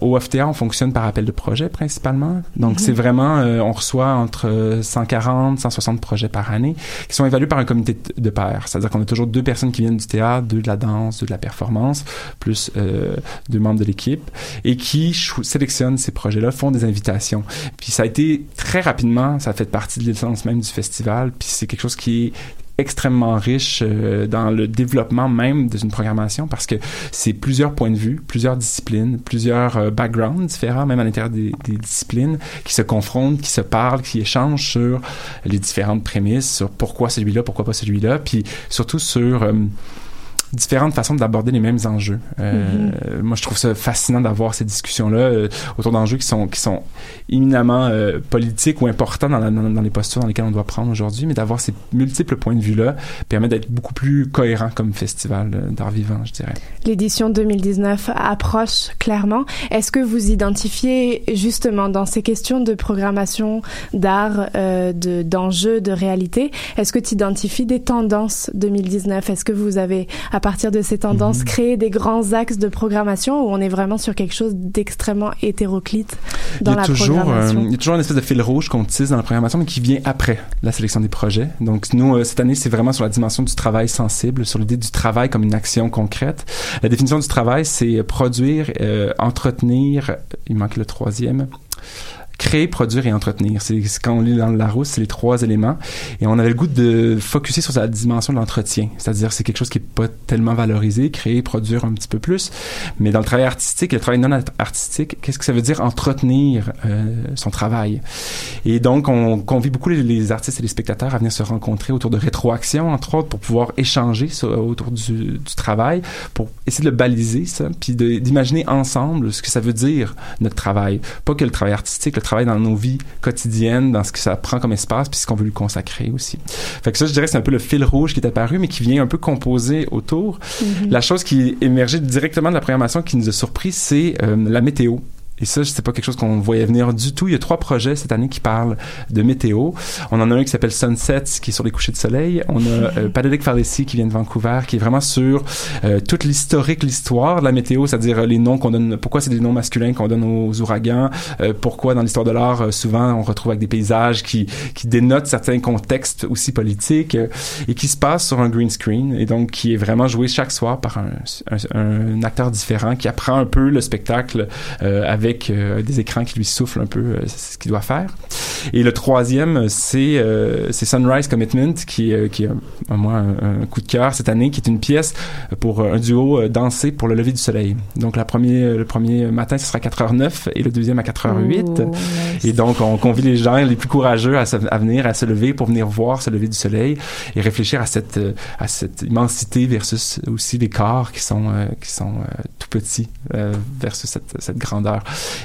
au OFFTA, on fonctionne par appel de projet principalement. Donc, c'est vraiment, on reçoit entre 140 et 160 projets par année qui sont évalués par un comité de pairs. C'est-à-dire qu'on a toujours 2 personnes qui viennent du théâtre, 2 de la danse, 2 de la performance, plus 2 membres de l'équipe. et qui sélectionnent ces projets-là, font des invitations. Puis ça a été très rapidement, ça a fait partie de l'essence même du festival, puis c'est quelque chose qui est extrêmement riche dans le développement même d'une programmation, parce que c'est plusieurs points de vue, plusieurs disciplines, plusieurs backgrounds différents, même à l'intérieur des disciplines, qui se confrontent, qui se parlent, qui échangent sur les différentes prémices, sur pourquoi celui-là, pourquoi pas celui-là, puis surtout sur différentes façons d'aborder les mêmes enjeux. Moi, je trouve ça fascinant d'avoir ces discussions-là autour d'enjeux qui sont éminemment politiques ou importants dans les postures dans lesquelles on doit prendre aujourd'hui, mais d'avoir ces multiples points de vue-là permet d'être beaucoup plus cohérent comme festival d'art vivant, je dirais. L'édition 2019 approche clairement. Est-ce que vous identifiez justement dans ces questions de programmation, d'art, d'enjeux, de réalité, est-ce que tu identifies des tendances 2019? Est-ce que vous avez, à partir de ces tendances, créer des grands axes de programmation où on est vraiment sur quelque chose d'extrêmement hétéroclite dans la programmation? Il y a toujours une espèce de fil rouge qu'on utilise dans la programmation, mais qui vient après la sélection des projets. Donc nous, cette année, c'est vraiment sur la dimension du travail sensible, sur l'idée du travail comme une action concrète. La définition du travail, c'est produire, entretenir, il manque le troisième, créer, produire et entretenir. C'est quand on lit dans le Larousse, c'est les trois éléments. Et on avait le goût de focusser sur la dimension de l'entretien. C'est-à-dire, c'est quelque chose qui n'est pas tellement valorisé, créer, produire un petit peu plus. Mais dans le travail artistique et le travail non artistique, qu'est-ce que ça veut dire entretenir son travail? Et donc, on convie beaucoup les artistes et les spectateurs à venir se rencontrer autour de rétroactions, entre autres, pour pouvoir échanger autour du travail, pour essayer de le baliser, ça, puis d'imaginer ensemble ce que ça veut dire, notre travail. Pas que le travail artistique, le travail dans nos vies quotidiennes, dans ce que ça prend comme espace, puis ce qu'on veut lui consacrer aussi. Fait que ça, je dirais, c'est un peu le fil rouge qui est apparu, mais qui vient un peu composer autour. La chose qui émergeait directement de la programmation qui nous a surpris, c'est la météo. Et ça, c'est pas quelque chose qu'on voyait venir du tout. Il y a 3 projets cette année qui parlent de météo. On en a un qui s'appelle Sunset, qui est sur les couchers de soleil. On a Padelec Farlesi qui vient de Vancouver, qui est vraiment sur toute l'historique, l'histoire de la météo, c'est-à-dire les noms qu'on donne, pourquoi c'est des noms masculins qu'on donne aux ouragans, pourquoi dans l'histoire de l'art, souvent, on retrouve avec des paysages qui dénotent certains contextes aussi politiques et qui se passent sur un green screen, et donc qui est vraiment joué chaque soir par un acteur différent qui apprend un peu le spectacle avec des écrans qui lui soufflent un peu ce qu'il doit faire. Et le troisième, c'est Sunrise Commitment, qui est moi un coup de cœur cette année, qui est une pièce pour un duo dansé pour le lever du soleil. Donc le premier matin, ce sera 4h09 et le deuxième à 4h08. Oh, nice. Et donc on convie les gens les plus courageux à venir à se lever pour venir voir ce lever du soleil et réfléchir à cette immensité versus aussi les corps qui sont tout petits versus cette grandeur.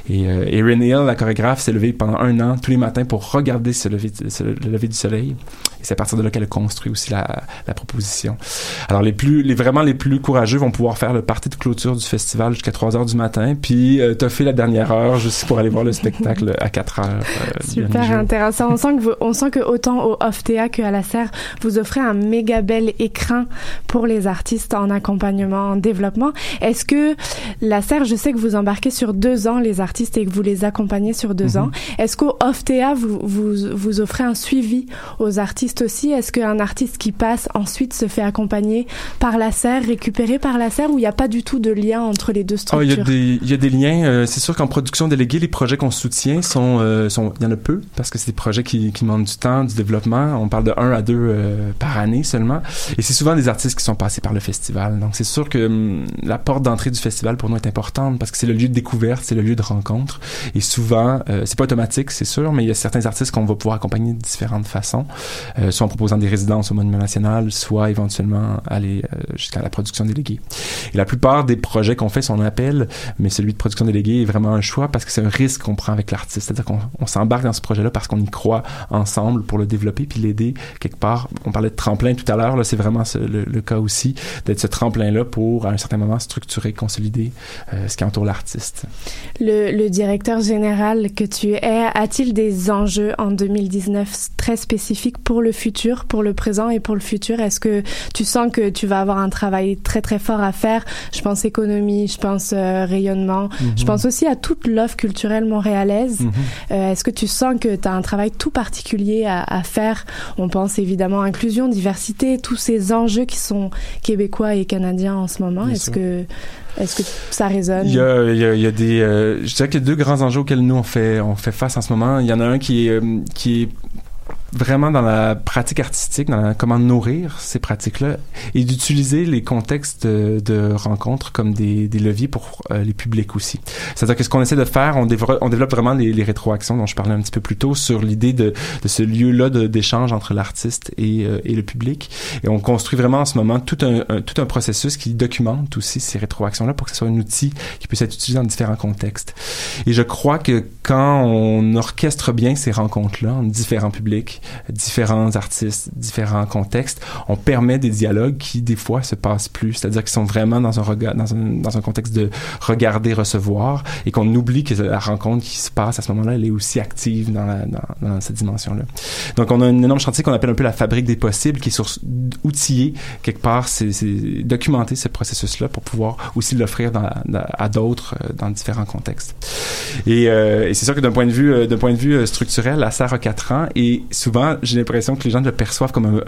Et Erin Hill, la chorégraphe, s'est levée pendant 1 an tous les matins pour regarder le lever du soleil. Et c'est à partir de là qu'elle a construit aussi la proposition. Alors les plus courageux vont pouvoir faire le party de clôture du festival jusqu'à 3h du matin, puis toffer la dernière heure juste pour aller voir le spectacle à 4h. Super intéressant. On sent que autant au OFFTA qu'à la Serre, vous offrez un méga bel écrin pour les artistes en accompagnement, en développement. Est-ce que la Serre, je sais que vous embarquez sur 2 ans les artistes et que vous les accompagnez sur 2 ans. Est-ce qu'au OFFTA, vous offrez un suivi aux artistes aussi? Est-ce qu'un artiste qui passe ensuite se fait accompagner par la Serre, récupéré par la Serre, ou il n'y a pas du tout de lien entre les deux structures? Il y a des liens. C'est sûr qu'en production déléguée, les projets qu'on soutient sont il y en a peu, parce que c'est des projets qui demandent du temps, du développement. On parle de 1 à 2 par année seulement. Et c'est souvent des artistes qui sont passés par le festival. Donc c'est sûr que la porte d'entrée du festival pour nous est importante, parce que c'est le lieu de découverte, c'est le lieu de rencontre. Et souvent, c'est pas automatique, c'est sûr, mais il y a certains artistes qu'on va pouvoir accompagner de différentes façons, soit en proposant des résidences au Monument national, soit éventuellement aller jusqu'à la production déléguée. Et la plupart des projets qu'on fait sont en appel, mais celui de production déléguée est vraiment un choix parce que c'est un risque qu'on prend avec l'artiste. C'est-à-dire qu'on s'embarque dans ce projet-là parce qu'on y croit ensemble pour le développer puis l'aider quelque part. On parlait de tremplin tout à l'heure, là, c'est vraiment le cas aussi, d'être ce tremplin-là pour, à un certain moment, structurer, consolider ce qui entoure l'artiste. Le directeur général que tu es, a-t-il des enjeux en 2019 très spécifiques pour le le futur, pour le présent et pour le futur? Est-ce que tu sens que tu vas avoir un travail très, très fort à faire? Je pense économie, je pense rayonnement, je pense aussi à toute l'offre culturelle montréalaise. Est-ce que tu sens que tu as un travail tout particulier à faire? On pense évidemment à inclusion, diversité, tous ces enjeux qui sont québécois et canadiens en ce moment. Est-ce que ça résonne? Il y a des... je dirais qu'il y a deux grands enjeux auxquels nous, on fait face en ce moment. Il y en a un qui est vraiment dans la pratique artistique, comment nourrir ces pratiques-là et d'utiliser les contextes de rencontres comme des leviers pour les publics aussi. C'est-à-dire que ce qu'on essaie de faire, on développe vraiment les rétroactions dont je parlais un petit peu plus tôt sur l'idée de ce lieu-là d'échange entre l'artiste et le public. Et on construit vraiment en ce moment tout un processus qui documente aussi ces rétroactions-là pour que ce soit un outil qui puisse être utilisé dans différents contextes. Et je crois que quand on orchestre bien ces rencontres-là entre différents publics, différents artistes, différents contextes, on permet des dialogues qui, des fois, se passent plus. C'est-à-dire qu'ils sont vraiment dans un regard, dans un contexte de regarder, recevoir, et qu'on oublie que la rencontre qui se passe à ce moment-là, elle est aussi active dans cette dimension-là. Donc, on a un énorme chantier qu'on appelle un peu la fabrique des possibles, qui est outillé, quelque part, c'est documenter ce processus-là pour pouvoir aussi l'offrir à d'autres dans différents contextes. Et c'est sûr que d'un point de vue structurel, la Serre a 4 ans, et souvent, j'ai l'impression que les gens le perçoivent comme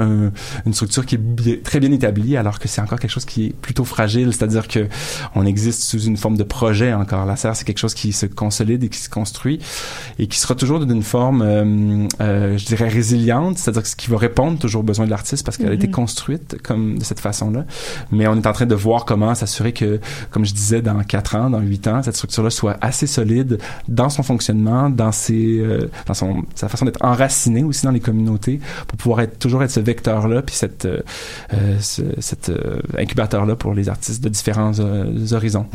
une structure qui est très bien établie, alors que c'est encore quelque chose qui est plutôt fragile, c'est-à-dire que on existe sous une forme de projet encore. La Serre, c'est quelque chose qui se consolide et qui se construit et qui sera toujours d'une forme, je dirais, résiliente, c'est-à-dire que ce qui va répondre toujours aux besoins de l'artiste parce qu'elle a été construite comme de cette façon-là. Mais on est en train de voir comment s'assurer que, comme je disais, dans 4 ans, dans 8 ans, cette structure-là soit assez solide dans son fonctionnement, dans sa façon d'être enracinée aussi dans les communautés pour pouvoir toujours être ce vecteur-là puis cet incubateur-là pour les artistes de différents horizons.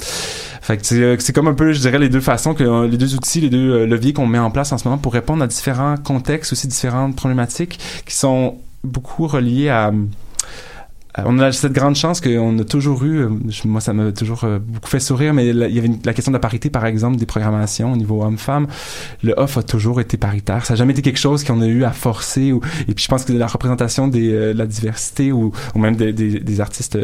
Fait que c'est comme un peu, je dirais, les deux façons, les deux outils, les deux leviers qu'on met en place en ce moment pour répondre à différents contextes, aussi différentes problématiques qui sont beaucoup reliées à... On a cette grande chance qu'on a toujours eu, moi ça m'a toujours beaucoup fait sourire, mais il y avait la question de la parité, par exemple, des programmations au niveau homme-femme. Le OFF a toujours été paritaire. Ça n'a jamais été quelque chose qu'on a eu à forcer. Et puis je pense que la représentation de la diversité ou même des artistes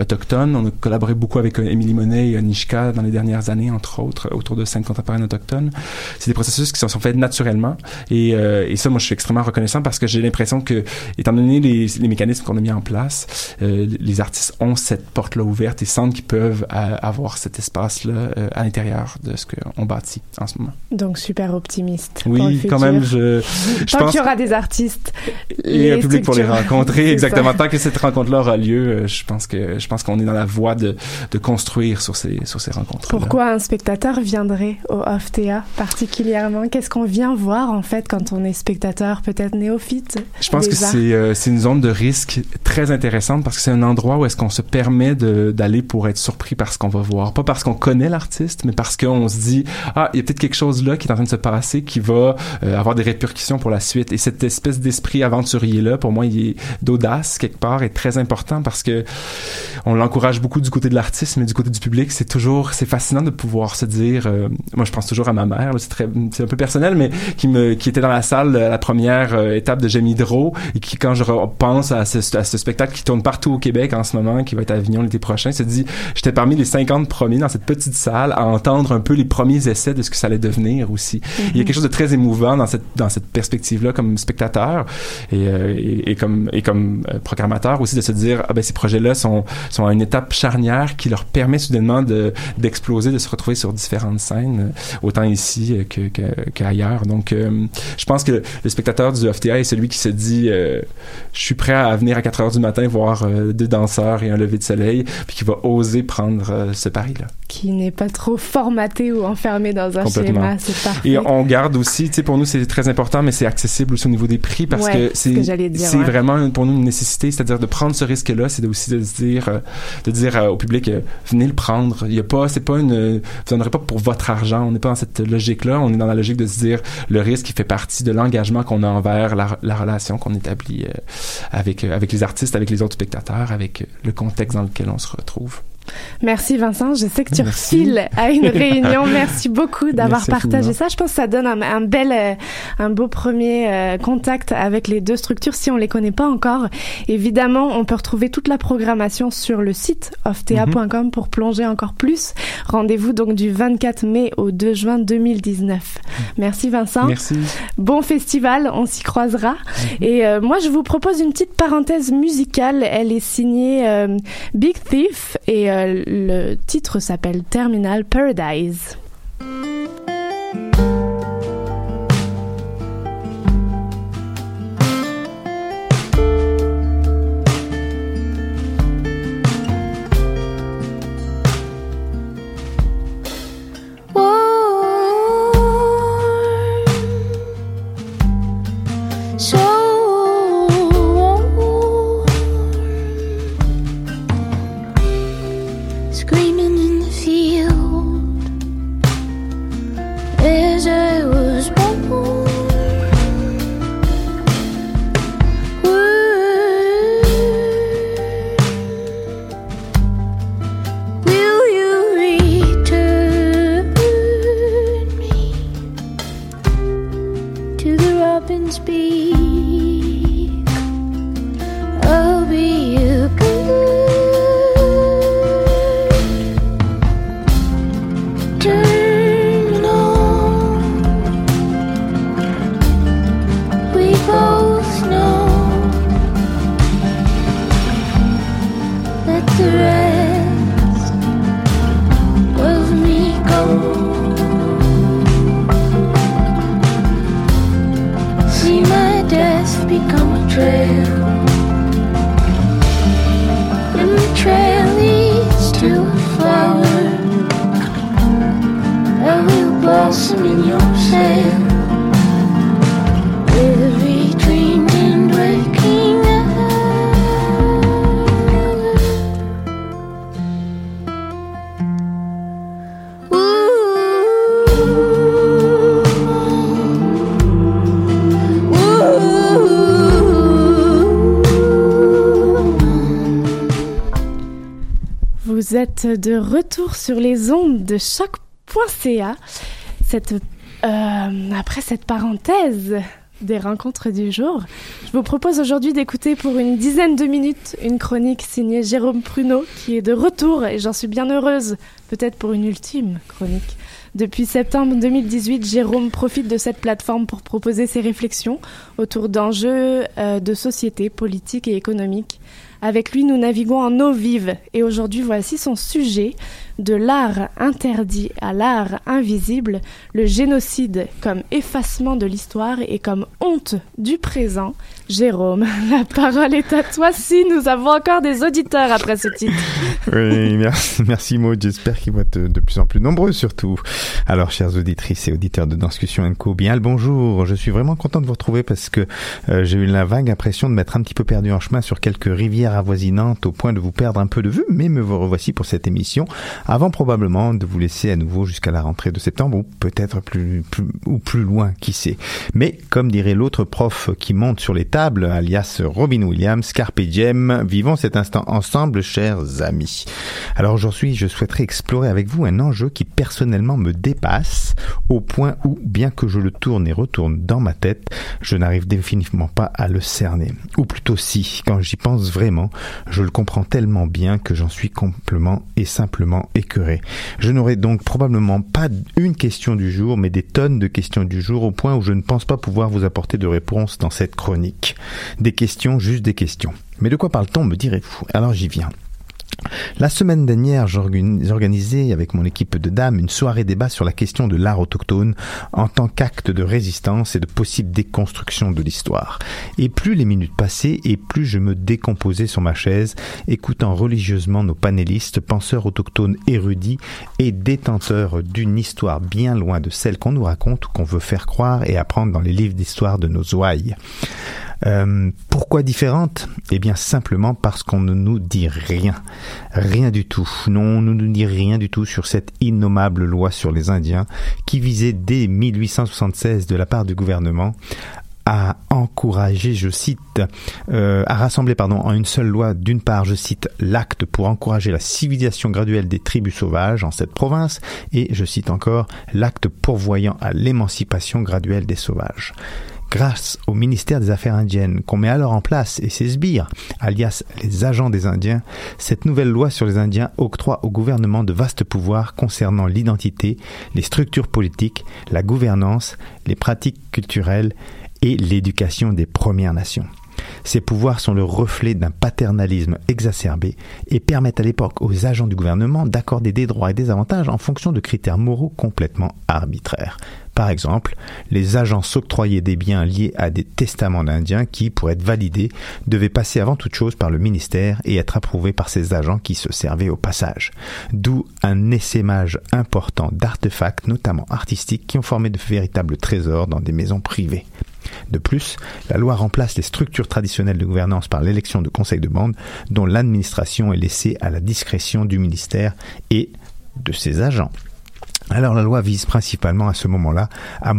autochtones, on a collaboré beaucoup avec Émilie Monet et Anishka dans les dernières années, entre autres, autour de scènes contemporaines autochtones. C'est des processus qui se sont faits naturellement. Et ça, moi je suis extrêmement reconnaissant parce que j'ai l'impression que, étant donné les mécanismes qu'on a mis en place, les artistes ont cette porte-là ouverte et sentent qu'ils peuvent avoir cet espace-là à l'intérieur de ce qu'on bâtit en ce moment. Donc, super optimiste. Oui, quand même, je pense... Tant qu'il y aura des artistes et un public pour les rencontrer, exactement. Ça. Tant que cette rencontre-là aura lieu, je pense qu'on est dans la voie de construire sur ces rencontres-là. Pourquoi un spectateur viendrait au OFFTA particulièrement? Qu'est-ce qu'on vient voir, en fait, quand on est spectateur, peut-être néophyte? Je pense que c'est une zone de risque très intéressante parce que c'est un endroit où est-ce qu'on se permet d'aller pour être surpris par ce qu'on va voir. Pas parce qu'on connaît l'artiste, mais parce qu'on se dit « Ah, il y a peut-être quelque chose là qui est en train de se passer qui va avoir des répercussions pour la suite. » Et cette espèce d'esprit aventurier-là, pour moi, il est d'audace quelque part, est très important parce que on l'encourage beaucoup du côté de l'artiste, mais du côté du public, c'est fascinant de pouvoir se dire... moi, je pense toujours à ma mère, là, c'est un peu personnel, mais qui était dans la salle à la première étape de Jamie Drault et qui, quand je repense à ce spectacle qui tourne partout au Québec en ce moment, qui va être à Avignon l'été prochain, se dit, j'étais parmi les 50 premiers dans cette petite salle à entendre un peu les premiers essais de ce que ça allait devenir aussi. Il y a quelque chose de très émouvant dans cette perspective-là comme spectateur et comme programmateur aussi de se dire, ah ben ces projets-là sont à une étape charnière qui leur permet soudainement d'exploser, de se retrouver sur différentes scènes, autant ici qu'ailleurs. Donc, je pense que le spectateur du OFFTA est celui qui se dit, je suis prêt à venir à 4h du matin voir deux danseurs et un lever de soleil, puis qui va oser prendre ce pari-là. Qui n'est pas trop formaté ou enfermé dans un schéma, c'est parfait. Et on garde aussi, tu sais, pour nous c'est très important, mais c'est accessible aussi au niveau des prix parce que c'est vraiment pour nous une nécessité, c'est-à-dire de prendre ce risque-là, c'est aussi de dire au public, venez le prendre. Il y a pas, c'est pas une, vous n'en aurez pas pour votre argent. On n'est pas dans cette logique-là. On est dans la logique de se dire le risque qui fait partie de l'engagement qu'on a envers la relation qu'on établit avec les artistes, avec les autres spectateurs, avec le contexte dans lequel on se retrouve. Merci Vincent, je sais que tu refiles à une réunion. Merci beaucoup d'avoir partagé ça. Je pense que ça donne un bel, un beau premier contact avec les deux structures si on les connaît pas encore. Évidemment, on peut retrouver toute la programmation sur le site offta.com pour plonger encore plus. Rendez-vous donc du 24 mai au 2 juin 2019. Merci Vincent. Merci. Bon festival, on s'y croisera. Et moi, je vous propose une petite parenthèse musicale. Elle est signée Big Thief et le titre s'appelle Terminal Paradise. Vous êtes de retour sur les ondes de choq.ca. Après cette parenthèse des rencontres du jour, je vous propose aujourd'hui d'écouter pour une dizaine de minutes une chronique signée Jérôme Pruneau qui est de retour et j'en suis bien heureuse, peut-être pour une ultime chronique. Depuis septembre 2018, Jérôme profite de cette plateforme pour proposer ses réflexions autour d'enjeux de société, politique et économique. Avec lui, nous naviguons en eau vive. Et aujourd'hui, voici son sujet, de l'art interdit à l'art invisible, le génocide comme effacement de l'histoire et comme honte du présent. Jérôme, la parole est à toi. Si nous avons encore des auditeurs après ce titre. Oui, merci Maud. J'espère qu'ils vont être de plus en plus nombreux surtout. Alors, chères auditrices et auditeurs de Discussion Co, bien le bonjour. Je suis vraiment content de vous retrouver parce que j'ai eu la vague impression de m'être un petit peu perdu en chemin sur quelques rivières avoisinante au point de vous perdre un peu de vue, mais me revoici pour cette émission, avant probablement de vous laisser à nouveau jusqu'à la rentrée de septembre ou peut-être plus loin, qui sait. Mais comme dirait l'autre prof qui monte sur les tables, alias Robin Williams, Carpe Diem, vivons cet instant ensemble, chers amis. Alors aujourd'hui, je souhaiterais explorer avec vous un enjeu qui personnellement me dépasse au point où, bien que je le tourne et retourne dans ma tête, je n'arrive définitivement pas à le cerner. Ou plutôt si, quand j'y pense vraiment, je le comprends tellement bien que j'en suis complètement et simplement écœuré. Je n'aurai donc probablement pas une question du jour, mais des tonnes de questions du jour au point où je ne pense pas pouvoir vous apporter de réponse dans cette chronique. Des questions, juste des questions. Mais de quoi parle-t-on, me direz-vous? Alors j'y viens. La semaine dernière, j'organisais avec mon équipe de dames une soirée débat sur la question de l'art autochtone en tant qu'acte de résistance et de possible déconstruction de l'histoire. Et plus les minutes passaient et plus je me décomposais sur ma chaise, écoutant religieusement nos panélistes, penseurs autochtones érudits et détenteurs d'une histoire bien loin de celle qu'on nous raconte ou qu'on veut faire croire et apprendre dans les livres d'histoire de nos ouailles. Pourquoi différente? Eh bien simplement parce qu'on ne nous dit rien. Rien du tout. Non, on ne nous dit rien du tout sur cette innommable loi sur les Indiens qui visait dès 1876 de la part du gouvernement à encourager, je cite, à rassembler, en une seule loi, d'une part, je cite, l'acte pour encourager la civilisation graduelle des tribus sauvages en cette province, et, je cite encore, l'acte pourvoyant à l'émancipation graduelle des sauvages. Grâce au ministère des Affaires indiennes, qu'on met alors en place, et ses sbires, alias les agents des Indiens, cette nouvelle loi sur les Indiens octroie au gouvernement de vastes pouvoirs concernant l'identité, les structures politiques, la gouvernance, les pratiques culturelles et l'éducation des Premières Nations. Ces pouvoirs sont le reflet d'un paternalisme exacerbé et permettent à l'époque aux agents du gouvernement d'accorder des droits et des avantages en fonction de critères moraux complètement arbitraires. Par exemple, les agents s'octroyaient des biens liés à des testaments d'Indiens qui, pour être validés, devaient passer avant toute chose par le ministère et être approuvés par ces agents qui se servaient au passage. D'où un essaimage important d'artefacts, notamment artistiques, qui ont formé de véritables trésors dans des maisons privées. De plus, la loi remplace les structures traditionnelles de gouvernance par l'élection de conseils de bande, dont l'administration est laissée à la discrétion du ministère et de ses agents. Alors la loi vise principalement à ce moment-là à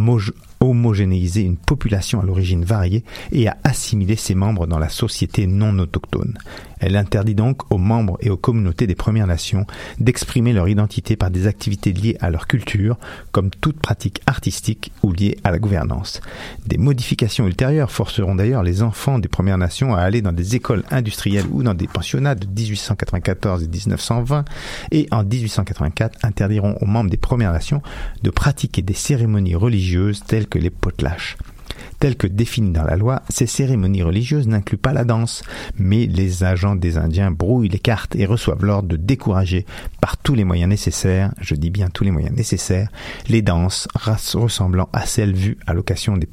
homogénéiser une population à l'origine variée et à assimiler ses membres dans la société non autochtone. Elle interdit donc aux membres et aux communautés des Premières Nations d'exprimer leur identité par des activités liées à leur culture, comme toute pratique artistique ou liée à la gouvernance. Des modifications ultérieures forceront d'ailleurs les enfants des Premières Nations à aller dans des écoles industrielles ou dans des pensionnats de 1894 et 1920, et en 1884 interdiront aux membres des Premières Nations de pratiquer des cérémonies religieuses telles que les potlatches. Telles que définies dans la loi, ces cérémonies religieuses n'incluent pas la danse, mais les agents des Indiens brouillent les cartes et reçoivent l'ordre de décourager par tous les moyens nécessaires, je dis bien tous les moyens nécessaires, les danses ressemblant à celles vues à l'occasion des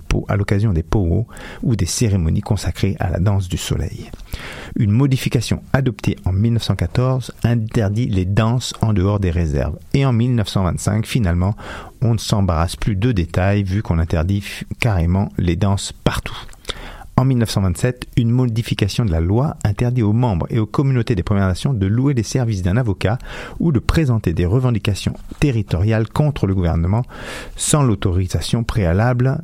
pow-wows ou des cérémonies consacrées à la danse du soleil. Une modification adoptée en 1914 interdit les danses en dehors des réserves et en 1925, finalement, on ne s'embarrasse plus de détails vu qu'on interdit carrément les danses partout. En 1927, une modification de la loi interdit aux membres et aux communautés des Premières Nations de louer les services d'un avocat ou de présenter des revendications territoriales contre le gouvernement sans l'autorisation préalable,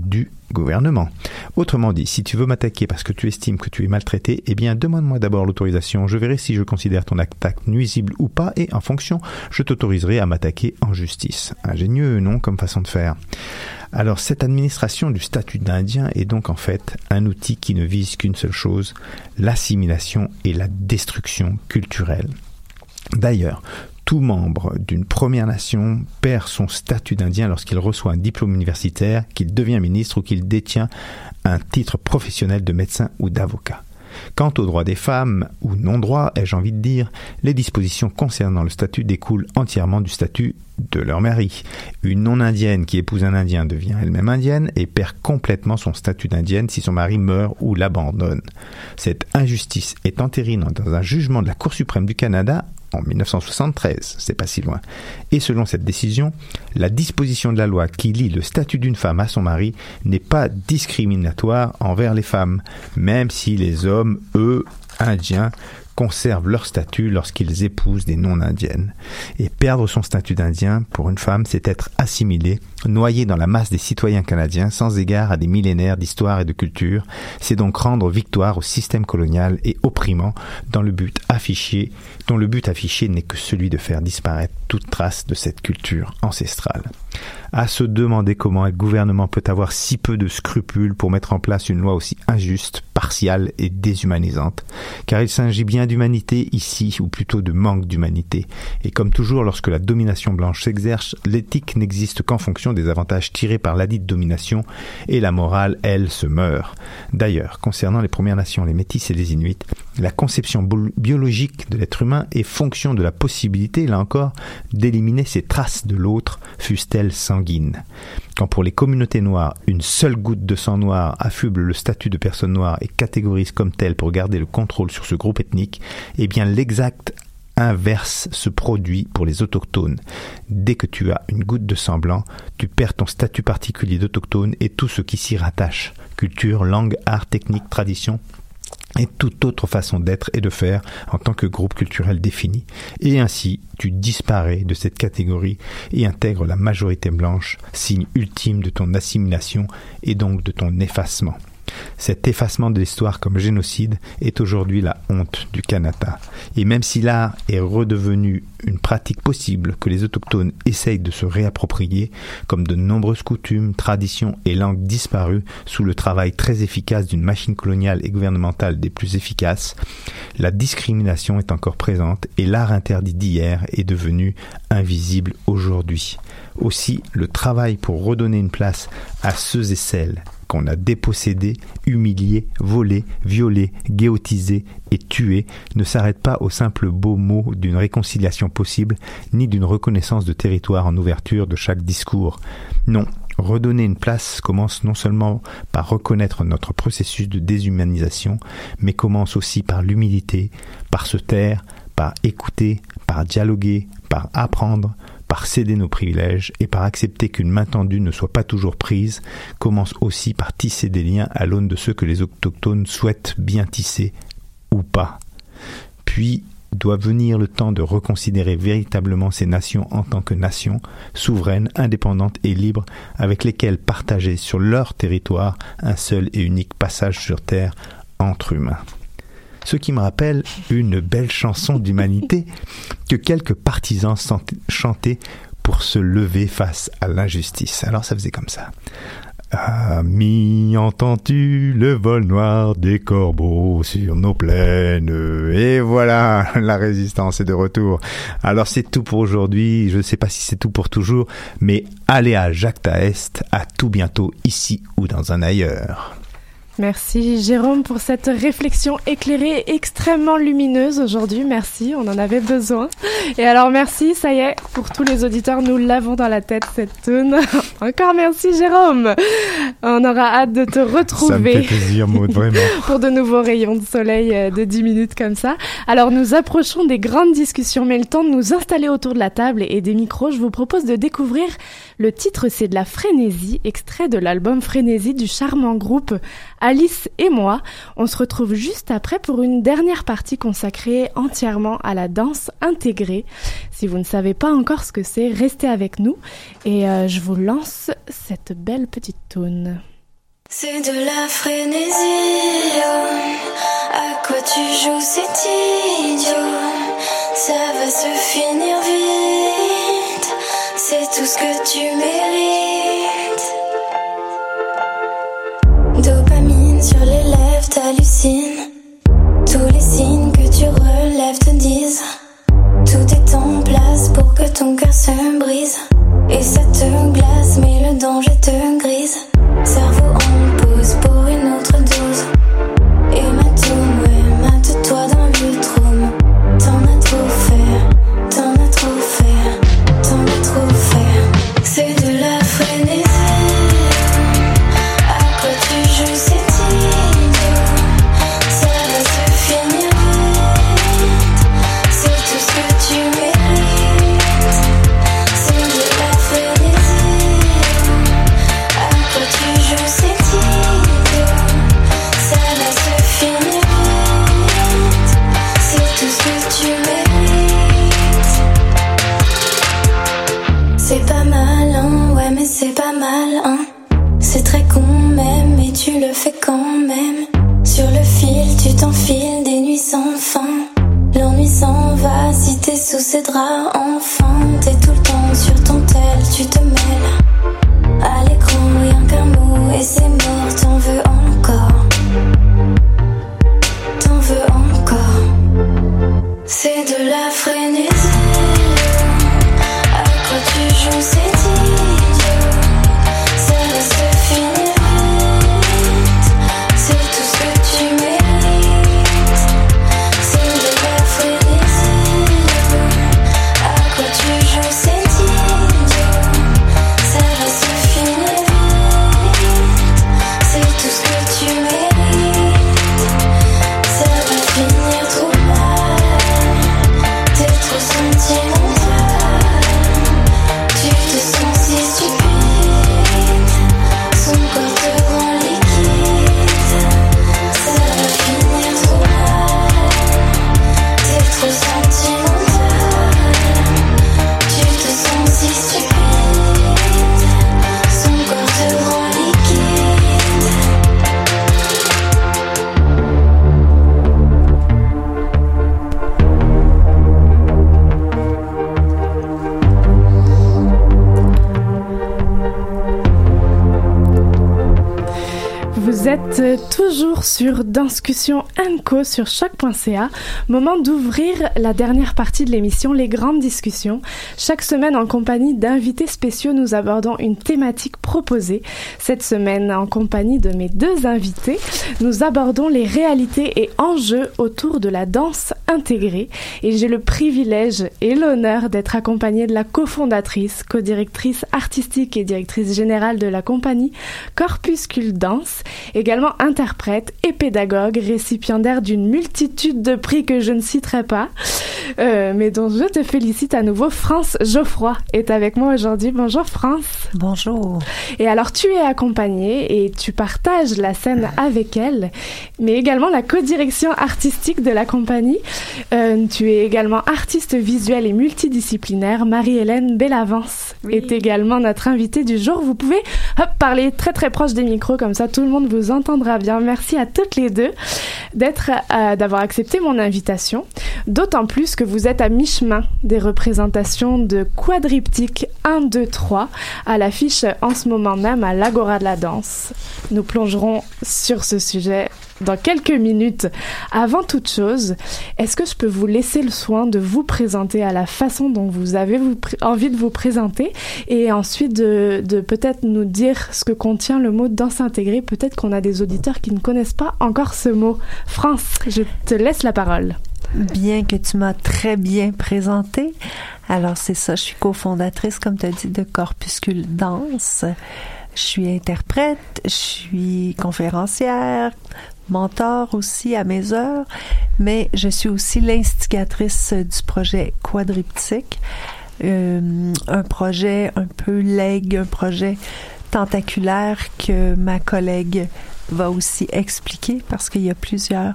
du gouvernement. Autrement dit, si tu veux m'attaquer parce que tu estimes que tu es maltraité, eh bien demande-moi d'abord l'autorisation, je verrai si je considère ton attaque nuisible ou pas et en fonction, je t'autoriserai à m'attaquer en justice. Ingénieux, non, comme façon de faire. Alors cette administration du statut d'Indien est donc en fait un outil qui ne vise qu'une seule chose, l'assimilation et la destruction culturelle. D'ailleurs, tout membre d'une Première Nation perd son statut d'Indien lorsqu'il reçoit un diplôme universitaire, qu'il devient ministre ou qu'il détient un titre professionnel de médecin ou d'avocat. Quant aux droits des femmes, ou non-droits, ai-je envie de dire, les dispositions concernant le statut découlent entièrement du statut de leur mari. Une non-indienne qui épouse un Indien devient elle-même indienne et perd complètement son statut d'indienne si son mari meurt ou l'abandonne. Cette injustice est entérinée dans un jugement de la Cour suprême du Canada en 1973, c'est pas si loin. Et selon cette décision, la disposition de la loi qui lie le statut d'une femme à son mari n'est pas discriminatoire envers les femmes, même si les hommes, eux, indiens, conservent leur statut lorsqu'ils épousent des non-indiennes. Et perdre son statut d'Indien, pour une femme, c'est être assimilé, noyé dans la masse des citoyens canadiens sans égard à des millénaires d'histoire et de culture. C'est donc rendre victoire au système colonial et opprimant dont le but affiché n'est que celui de faire disparaître toute trace de cette culture ancestrale. À se demander comment un gouvernement peut avoir si peu de scrupules pour mettre en place une loi aussi injuste, partiale et déshumanisante, car il s'agit bien d'humanité ici, ou plutôt de manque d'humanité. Et comme toujours, lorsque la domination blanche s'exerce, l'éthique n'existe qu'en fonction des avantages tirés par ladite domination, et la morale, elle, se meurt. D'ailleurs, concernant les Premières Nations, les Métis et les Inuits, la conception biologique de l'être humain est fonction de la possibilité, là encore, d'éliminer ses traces de l'autre, fût-elle sanguine. Quand pour les communautés noires, une seule goutte de sang noir affuble le statut de personne noire et catégorise comme telle pour garder le contrôle sur ce groupe ethnique, eh bien l'exact inverse se produit pour les autochtones. Dès que tu as une goutte de sang blanc, tu perds ton statut particulier d'autochtone et tout ce qui s'y rattache. Culture, langue, art, technique, tradition, et toute autre façon d'être et de faire en tant que groupe culturel défini. Et ainsi, tu disparais de cette catégorie et intègres la majorité blanche, signe ultime de ton assimilation et donc de ton effacement. Cet effacement de l'histoire comme génocide est aujourd'hui la honte du Canada. Et même si l'art est redevenu une pratique possible que les Autochtones essayent de se réapproprier, comme de nombreuses coutumes, traditions et langues disparues sous le travail très efficace d'une machine coloniale et gouvernementale des plus efficaces, la discrimination est encore présente et l'art interdit d'hier est devenu invisible aujourd'hui. Aussi, le travail pour redonner une place à ceux et celles qu'on a dépossédés, humiliés, volés, violés, guillotisés et tués ne s'arrête pas au simple beau mot d'une réconciliation possible ni d'une reconnaissance de territoire en ouverture de chaque discours. Non, redonner une place commence non seulement par reconnaître notre processus de déshumanisation, mais commence aussi par l'humilité, par se taire, par écouter, par dialoguer, par apprendre, par céder nos privilèges et par accepter qu'une main tendue ne soit pas toujours prise, commence aussi par tisser des liens à l'aune de ceux que les autochtones souhaitent bien tisser ou pas. Puis doit venir le temps de reconsidérer véritablement ces nations en tant que nations, souveraines, indépendantes et libres, avec lesquelles partager sur leur territoire un seul et unique passage sur terre entre humains. Ce qui me rappelle une belle chanson d'humanité que quelques partisans chantaient pour se lever face à l'injustice. Alors ça faisait comme ça. Amis, entends-tu le vol noir des corbeaux sur nos plaines? Et voilà, la résistance est de retour. Alors c'est tout pour aujourd'hui, je ne sais pas si c'est tout pour toujours, mais allez à Jacques Taest, à tout bientôt ici ou dans un ailleurs. Merci Jérôme pour cette réflexion éclairée, extrêmement lumineuse aujourd'hui, merci, on en avait besoin. Et alors merci, ça y est, pour tous les auditeurs, nous l'avons dans la tête cette tune. Encore merci Jérôme, on aura hâte de te retrouver. Ça me fait plaisir Maud, vraiment. Pour de nouveaux rayons de soleil de 10 minutes comme ça. Alors nous approchons des grandes discussions, mais le temps de nous installer autour de la table et des micros, je vous propose de découvrir le titre, c'est de la Frénésie, extrait de l'album Frénésie du charmant groupe Alice et moi. On se retrouve juste après pour une dernière partie consacrée entièrement à la danse intégrée. Si vous ne savez pas encore ce que c'est, restez avec nous et je vous lance cette belle petite toune. C'est de la frénésie, à quoi tu joues, c'est idiot, ça va se finir vite, c'est tout ce que tu mérites. Sur les lèvres t'hallucines, tous les signes que tu relèves te disent, tout est en place pour que ton cœur se brise, et ça te glace mais le danger te grise, cerveau en pause pour une autre dose, et matoum, ouais mate-toi dans le trône, t'en as trop fait, t'en as trop fait, t'en as trop fait, c'est de la frénésie. C'est pas mal, hein. C'est très con même, mais tu le fais quand même. Sur le fil, tu t'enfiles des nuits sans fin. L'ennui s'en va si t'es sous ses draps. Enfin, t'es tout le temps sur ton tel, tu te mêles. À l'écran, rien qu'un mot et c'est mort. T'en veux encore, t'en veux encore. C'est de la frénésie. À quoi tu joues, c'est dit. Vous êtes toujours sur Discussion Co sur choq.ca, moment d'ouvrir la dernière partie de l'émission, les grandes discussions. Chaque semaine, en compagnie d'invités spéciaux, nous abordons une thématique proposée. Cette semaine, en compagnie de mes deux invités, nous abordons les réalités et enjeux autour de la danse intégrée. Et j'ai le privilège et l'honneur d'être accompagnée de la cofondatrice, co-directrice artistique et directrice générale de la compagnie Corpuscule Danse, également interprète et pédagogue, récipiendaire d'une multitude de prix que je ne citerai pas, mais dont je te félicite à nouveau. France Geoffroy est avec moi aujourd'hui. Bonjour France. Bonjour. Et alors tu es accompagnée et tu partages la scène avec elle, mais également la co-direction artistique de la compagnie. Tu es également artiste visuel et multidisciplinaire. Marie-Hélène Bellavance est également notre invitée du jour. Vous pouvez parler très très proche des micros, comme ça tout le monde vous entendra bien. Merci à toutes les deux d'avoir accepté mon invitation, d'autant plus que vous êtes à mi-chemin des représentations de Quadriptyque 1, 2, 3 à l'affiche en ce moment même à l'Agora de la Danse. Nous plongerons sur ce sujet dans quelques minutes. Avant toute chose, est-ce que je peux vous laisser le soin de vous présenter à la façon dont vous avez envie de vous présenter, et ensuite de peut-être nous dire ce que contient le mot danse intégrée. Peut-être qu'on a des auditeurs qui ne connaissent pas encore ce mot. France, je te laisse la parole. Bien que tu m'as très bien présenté. Alors c'est ça, je suis cofondatrice, comme tu as dit, de Corpuscule Danse. Je suis interprète, je suis conférencière, mentor aussi à mes heures, mais je suis aussi l'instigatrice du projet Quadriptyque, un projet un peu legs, un projet tentaculaire que ma collègue va aussi expliquer parce qu'il y a plusieurs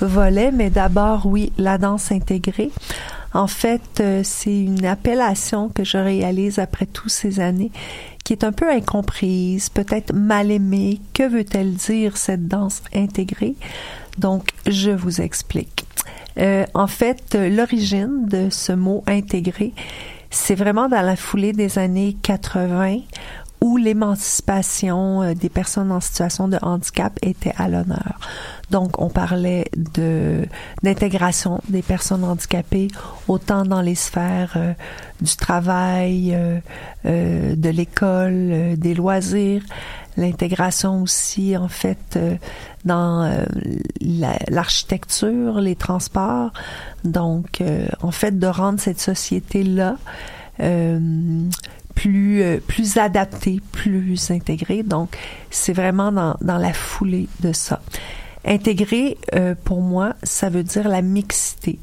volets, mais d'abord, oui, la danse intégrée. En fait, c'est une appellation que je réalise après toutes ces années qui est un peu incomprise, peut-être mal aimée. Que veut-elle dire cette danse intégrée? Donc, je vous explique. En fait, l'origine de ce mot « intégré », c'est vraiment dans la foulée des années 80 où l'émancipation des personnes en situation de handicap était à l'honneur. Donc, on parlait d'intégration des personnes handicapées, autant dans les sphères du travail, de l'école, des loisirs, l'intégration aussi, en fait, dans l'architecture, les transports. Donc, en fait, de rendre cette société-là plus adaptée, plus intégrée. Donc, c'est vraiment dans la foulée de ça. Intégrer, pour moi, ça veut dire la mixité.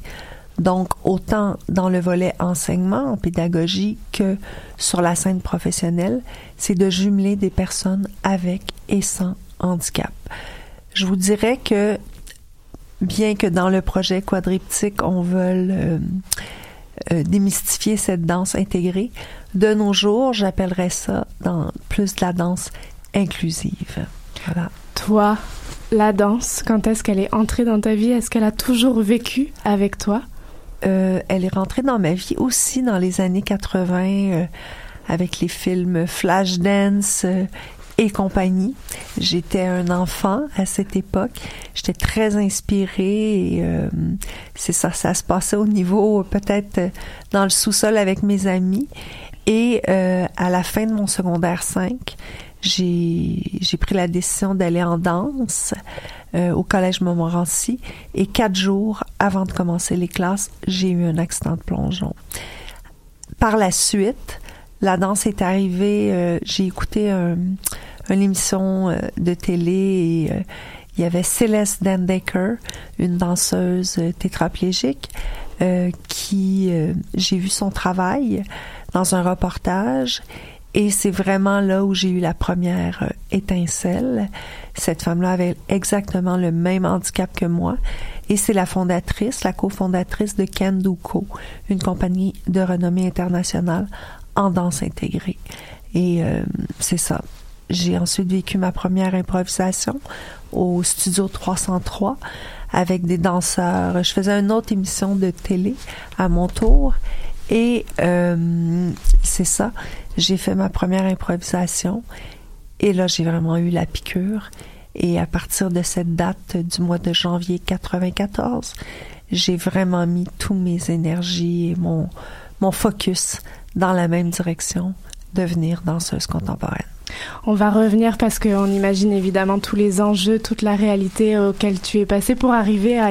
Donc, autant dans le volet enseignement, en pédagogie, que sur la scène professionnelle, c'est de jumeler des personnes avec et sans handicap. Je vous dirais que, bien que dans le projet Quadriptyque, on veuille démystifier cette danse intégrée, de nos jours, j'appellerais ça dans plus de la danse inclusive. Voilà. Toi, la danse, quand est-ce qu'elle est entrée dans ta vie? Est-ce qu'elle a toujours vécu avec toi? Elle est rentrée dans ma vie aussi dans les années 80 avec les films Flashdance et compagnie. J'étais un enfant à cette époque. J'étais très inspirée et c'est ça, ça se passait au niveau peut-être dans le sous-sol avec mes amis. Et à la fin de mon secondaire 5, j'ai pris la décision d'aller en danse au Collège Montmorency, et 4 jours avant de commencer les classes, j'ai eu un accident de plongeon. Par la suite, la danse est arrivée, j'ai écouté une émission de télé et il y avait Céleste Dendecker, une danseuse tétraplégique, j'ai vu son travail dans un reportage. Et c'est vraiment là où j'ai eu la première étincelle. Cette femme-là avait exactement le même handicap que moi. Et c'est la fondatrice, la cofondatrice de Can Do Co, une compagnie de renommée internationale en danse intégrée. Et c'est ça. J'ai ensuite vécu ma première improvisation au Studio 303 avec des danseurs. Je faisais une autre émission de télé à mon tour. Et c'est ça, j'ai fait ma première improvisation et là, j'ai vraiment eu la piqûre Et à partir de cette date du mois de janvier 1994, j'ai vraiment mis toutes mes énergies et mon focus dans la même direction, devenir danseuse contemporaine. On va revenir parce qu'on imagine évidemment tous les enjeux, toute la réalité auxquelles tu es passée pour arriver à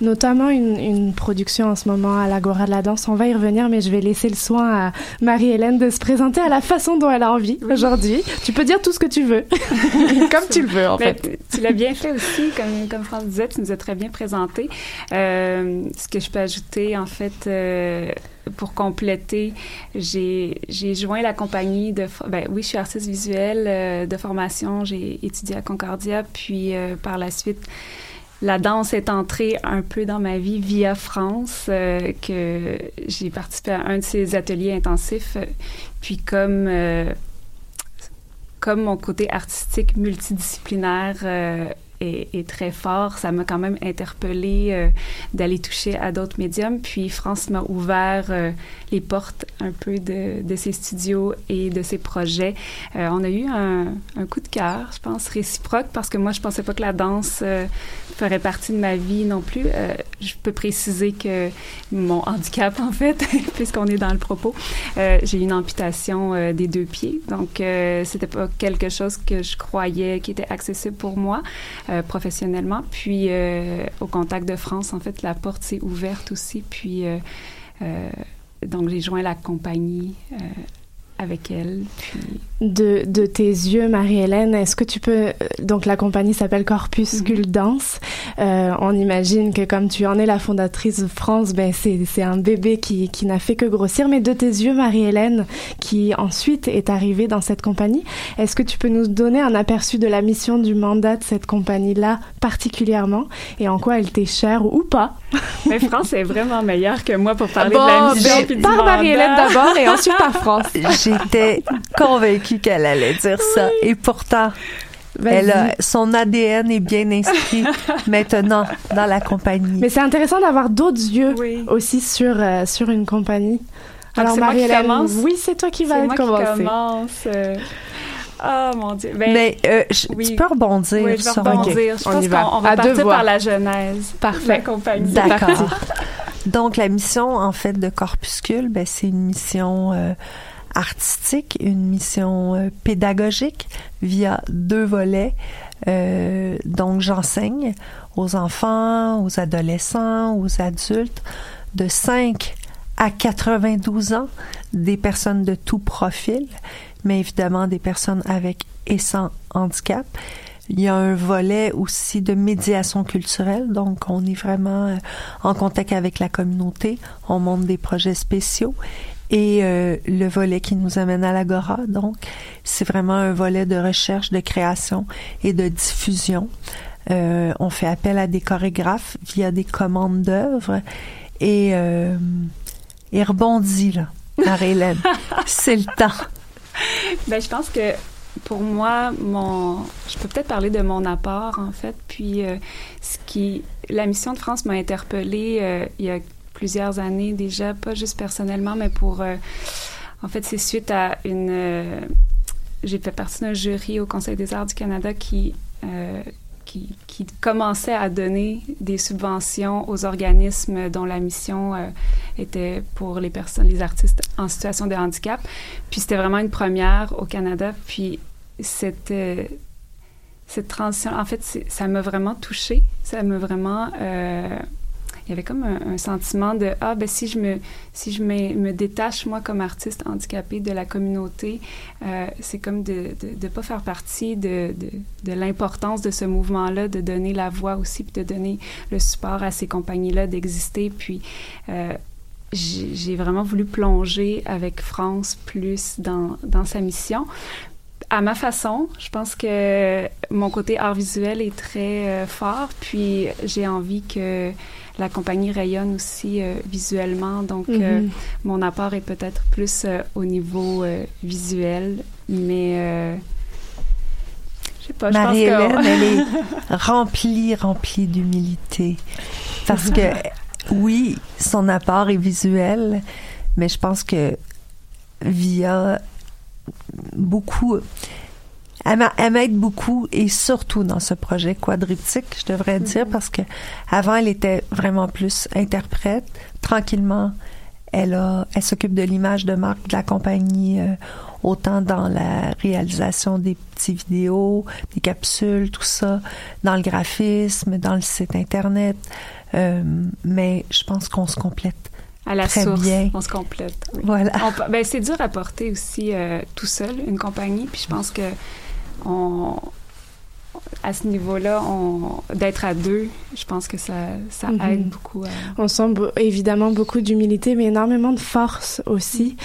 notamment une production en ce moment à l'Agora de la Danse. On va y revenir, mais je vais laisser le soin à Marie-Hélène de se présenter à la façon dont elle a envie aujourd'hui. Tu peux dire tout ce que tu veux, comme tu le veux en fait. Tu l'as bien fait aussi, comme France disait, tu nous as très bien présenté. Ce que je peux ajouter en fait... Pour compléter, j'ai joint la compagnie de... je suis artiste visuelle de formation. J'ai étudié à Concordia. Puis, par la suite, la danse est entrée un peu dans ma vie via France, que j'ai participé à un de ces ateliers intensifs. Puis, comme mon côté artistique multidisciplinaire... est très fort. Ça m'a quand même interpellée d'aller toucher à d'autres médiums. Puis France m'a ouvert les portes un peu de ses studios et de ses projets. On a eu un coup de cœur, je pense, réciproque, parce que moi, je ne pensais pas que la danse ferait partie de ma vie non plus. Je peux préciser que mon handicap, en fait, puisqu'on est dans le propos, j'ai eu une amputation des deux pieds. Donc, ce n'était pas quelque chose que je croyais qui était accessible pour moi. Professionnellement. Puis, au Contact de France, en fait, la porte s'est ouverte aussi. Puis, donc, j'ai joint la compagnie avec elle. Puis... De tes yeux, Marie-Hélène, est-ce que tu peux... Donc, la compagnie s'appelle Corpuscule Danse. On imagine que comme tu en es la fondatrice de France, c'est un bébé qui n'a fait que grossir. Mais de tes yeux, Marie-Hélène, qui ensuite est arrivée dans cette compagnie, est-ce que tu peux nous donner un aperçu de la mission, du mandat de cette compagnie-là particulièrement et en quoi elle t'est chère ou pas? Mais France est vraiment meilleure que moi pour parler de la mission puis du mandat. Par Marie-Hélène d'abord et ensuite par France. J'étais convaincue qu'elle allait dire ça. Et pourtant... son ADN est bien inscrit maintenant dans la compagnie. Mais c'est intéressant d'avoir d'autres yeux aussi sur une compagnie. Alors Marie-Hélène, c'est toi qui vas commencer. Ah, mon Dieu. Tu peux rebondir. Oui, je vais rebondir. Okay. Je pense qu'on va partir par la genèse. Parfait. La compagnie. D'accord. Donc, la mission, en fait, de Corpuscule, c'est une mission... artistique, une mission pédagogique via 2 volets. Donc, j'enseigne aux enfants, aux adolescents, aux adultes de 5 à 92 ans, des personnes de tout profil, mais évidemment des personnes avec et sans handicap. Il y a un volet aussi de médiation culturelle, donc on est vraiment en contact avec la communauté, on monte des projets spéciaux. Et le volet qui nous amène à l'Agora, donc, c'est vraiment un volet de recherche, de création et de diffusion. On fait appel à des chorégraphes via des commandes d'œuvres et rebondit, là, Marie-Hélène. C'est le temps. Je pense que pour moi, je peux peut-être parler de mon apport, en fait. Puis, la mission de France m'a interpellée il y a plusieurs années déjà, pas juste personnellement, mais pour... en fait, c'est suite à une... j'ai fait partie d'un jury au Conseil des arts du Canada qui commençait à donner des subventions aux organismes dont la mission était pour les personnes, les artistes en situation de handicap. Puis c'était vraiment une première au Canada. Puis cette transition... En fait, ça m'a vraiment touchée. Ça m'a vraiment... il y avait comme un sentiment de « Ah, si je me détache, moi, comme artiste handicapée de la communauté, c'est comme de ne pas faire partie de l'importance de ce mouvement-là, de donner la voix aussi, puis de donner le support à ces compagnies-là d'exister. » Puis j'ai vraiment voulu plonger avec France plus dans sa mission. À ma façon, je pense que mon côté art visuel est très fort, puis j'ai envie que... La compagnie rayonne aussi visuellement, donc mon apport est peut-être plus au niveau visuel, mais je sais pas, je pense que... Marie-Hélène, elle est remplie d'humilité, parce que, oui, son apport est visuel, mais je pense que via beaucoup... Elle m'aide beaucoup, et surtout dans ce projet quadriptyque, je devrais dire, parce que avant elle était vraiment plus interprète. Tranquillement, elle s'occupe de l'image de marque de la compagnie, autant dans la réalisation des petits vidéos, des capsules, tout ça, dans le graphisme, dans le site Internet. Mais je pense qu'on se complète. À la très source, bien. On se complète. Oui. Voilà. C'est dur à porter aussi tout seul, une compagnie. Puis je pense que à ce niveau-là, d'être à deux, je pense que ça aide beaucoup. On sent évidemment beaucoup d'humilité, mais énormément de force aussi,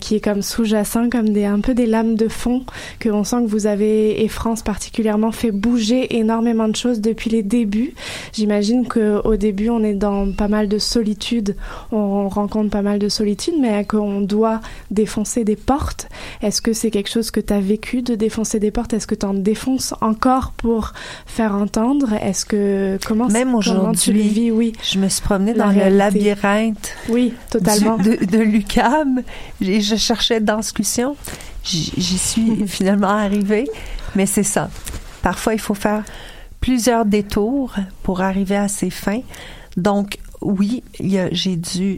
qui est comme sous-jacent, comme un peu des lames de fond, que on sent que vous avez, et France particulièrement, fait bouger énormément de choses depuis les débuts. J'imagine qu'au début, on est dans pas mal de solitude, on rencontre pas mal de solitude, mais qu'on doit défoncer des portes. Est-ce que c'est quelque chose que tu as vécu, de défoncer des portes? Est-ce que tu en défonces encore pour faire entendre? Est-ce que Même aujourd'hui, tu le vis? Oui. Je me suis promenée dans le labyrinthe. Oui, totalement. De l'UQAM, et je cherchais Danscussion. J'y suis finalement arrivée, mais c'est ça. Parfois, il faut faire plusieurs détours pour arriver à ses fins. Donc, oui,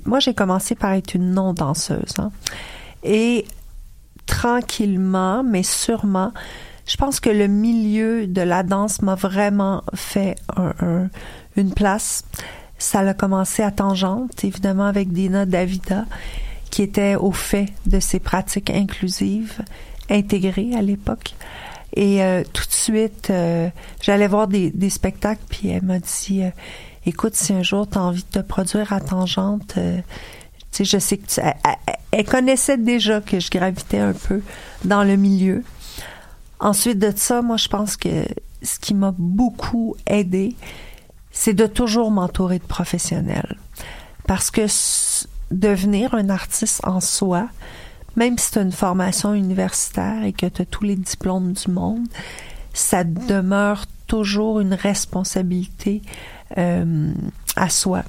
Moi, j'ai commencé par être une non-danseuse, hein. Et tranquillement, mais sûrement, je pense que le milieu de la danse m'a vraiment fait une place. Ça a commencé à Tangente, évidemment, avec Dina Davida, qui était au fait de ces pratiques inclusives, intégrées à l'époque. Et tout de suite, j'allais voir des spectacles, puis elle m'a dit « Écoute, si un jour tu as envie de te produire à Tangente, tu sais, je sais que tu... » Elle connaissait déjà que je gravitais un peu dans le milieu. Ensuite de ça, moi, je pense que ce qui m'a beaucoup aidée, c'est de toujours m'entourer de professionnels. Parce que devenir un artiste en soi, même si tu as une formation universitaire et que tu as tous les diplômes du monde, ça demeure toujours une responsabilité à soi.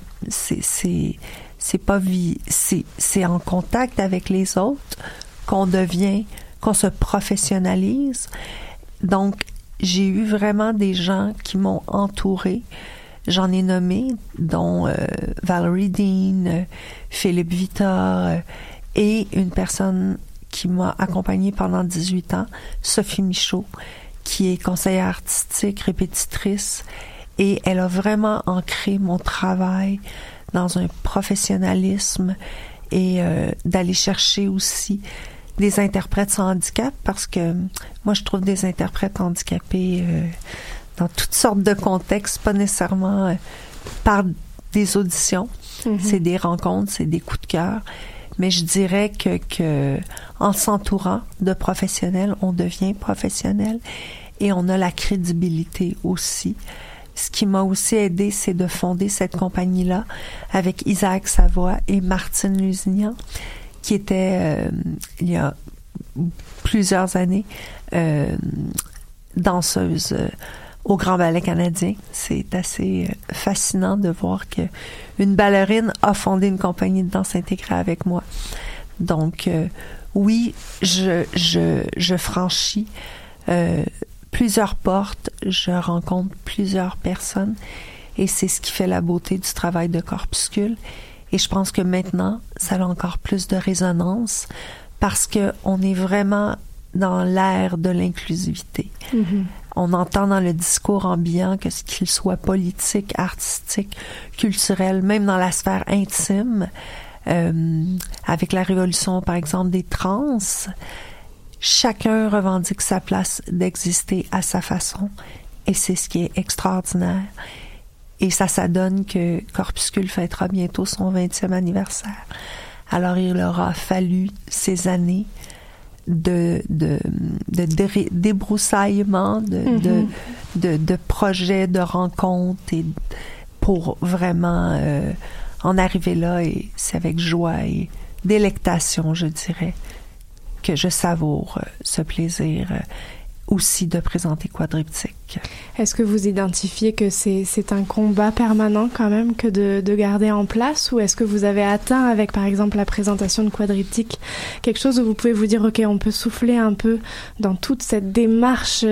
C'est en contact avec les autres qu'on devient... qu'on se professionnalise. Donc, j'ai eu vraiment des gens qui m'ont entourée. J'en ai nommé, dont Valerie Dean, Philippe Vita, et une personne qui m'a accompagnée pendant 18 ans, Sophie Michaud, qui est conseillère artistique, répétitrice, et elle a vraiment ancré mon travail dans un professionnalisme et d'aller chercher aussi des interprètes sans handicap, parce que moi, je trouve des interprètes handicapés dans toutes sortes de contextes, pas nécessairement par des auditions. Mm-hmm. C'est des rencontres, c'est des coups de cœur. Mais je dirais que en s'entourant de professionnels, on devient professionnel et on a la crédibilité aussi. Ce qui m'a aussi aidée, c'est de fonder cette compagnie-là avec Isaac Savoie et Martine Lusignan, qui était, il y a plusieurs années, danseuse au Grand Ballet canadien. C'est assez fascinant de voir qu'une ballerine a fondé une compagnie de danse intégrée avec moi. Donc, oui, je franchis plusieurs portes, je rencontre plusieurs personnes, et c'est ce qui fait la beauté du travail de Corpuscule. Et je pense que maintenant, ça a encore plus de résonance parce qu'on est vraiment dans l'ère de l'inclusivité. Mm-hmm. On entend dans le discours ambiant que ce qu'il soit politique, artistique, culturel, même dans la sphère intime, avec la révolution, par exemple, des trans, chacun revendique sa place d'exister à sa façon. Et c'est ce qui est extraordinaire. Et ça donne que Corpuscule fêtera bientôt son 20e anniversaire. Alors, il aura fallu ces années de débroussaillement, de projets, de rencontres, et pour vraiment en arriver là. Et c'est avec joie et délectation, je dirais, que je savoure ce plaisir aussi de présenter Quadriptyque. Est-ce que vous identifiez que c'est un combat permanent quand même que de garder en place, ou est-ce que vous avez atteint avec par exemple la présentation de Quadriptyque quelque chose où vous pouvez vous dire ok, on peut souffler un peu dans toute cette démarche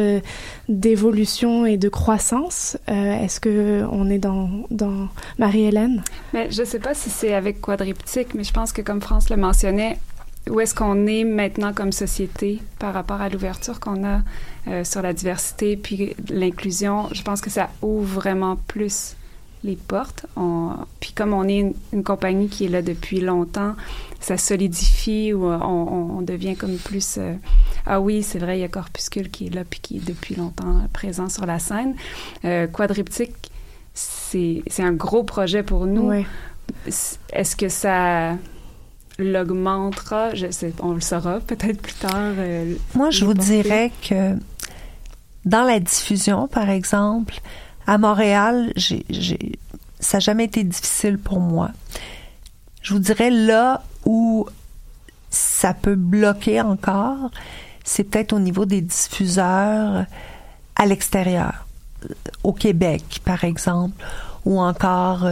d'évolution et de croissance? Est-ce qu'on est dans Marie-Hélène? Mais je ne sais pas si c'est avec Quadriptyque, mais je pense que comme France le mentionnait, où est-ce qu'on est maintenant comme société par rapport à l'ouverture qu'on a sur la diversité puis l'inclusion? Je pense que ça ouvre vraiment plus les portes. Puis comme on est une compagnie qui est là depuis longtemps, ça solidifie ou on devient comme plus... ah oui, c'est vrai, il y a Corpuscule qui est là puis qui est depuis longtemps présent sur la scène. Quadriptyque, c'est un gros projet pour nous. Ouais. Est-ce que ça... l'augmentera, on le saura peut-être plus tard. Moi, je vous dirais que dans la diffusion, par exemple, à Montréal, ça n'a jamais été difficile pour moi. Je vous dirais là où ça peut bloquer encore, c'est peut-être au niveau des diffuseurs à l'extérieur, au Québec, par exemple, ou encore...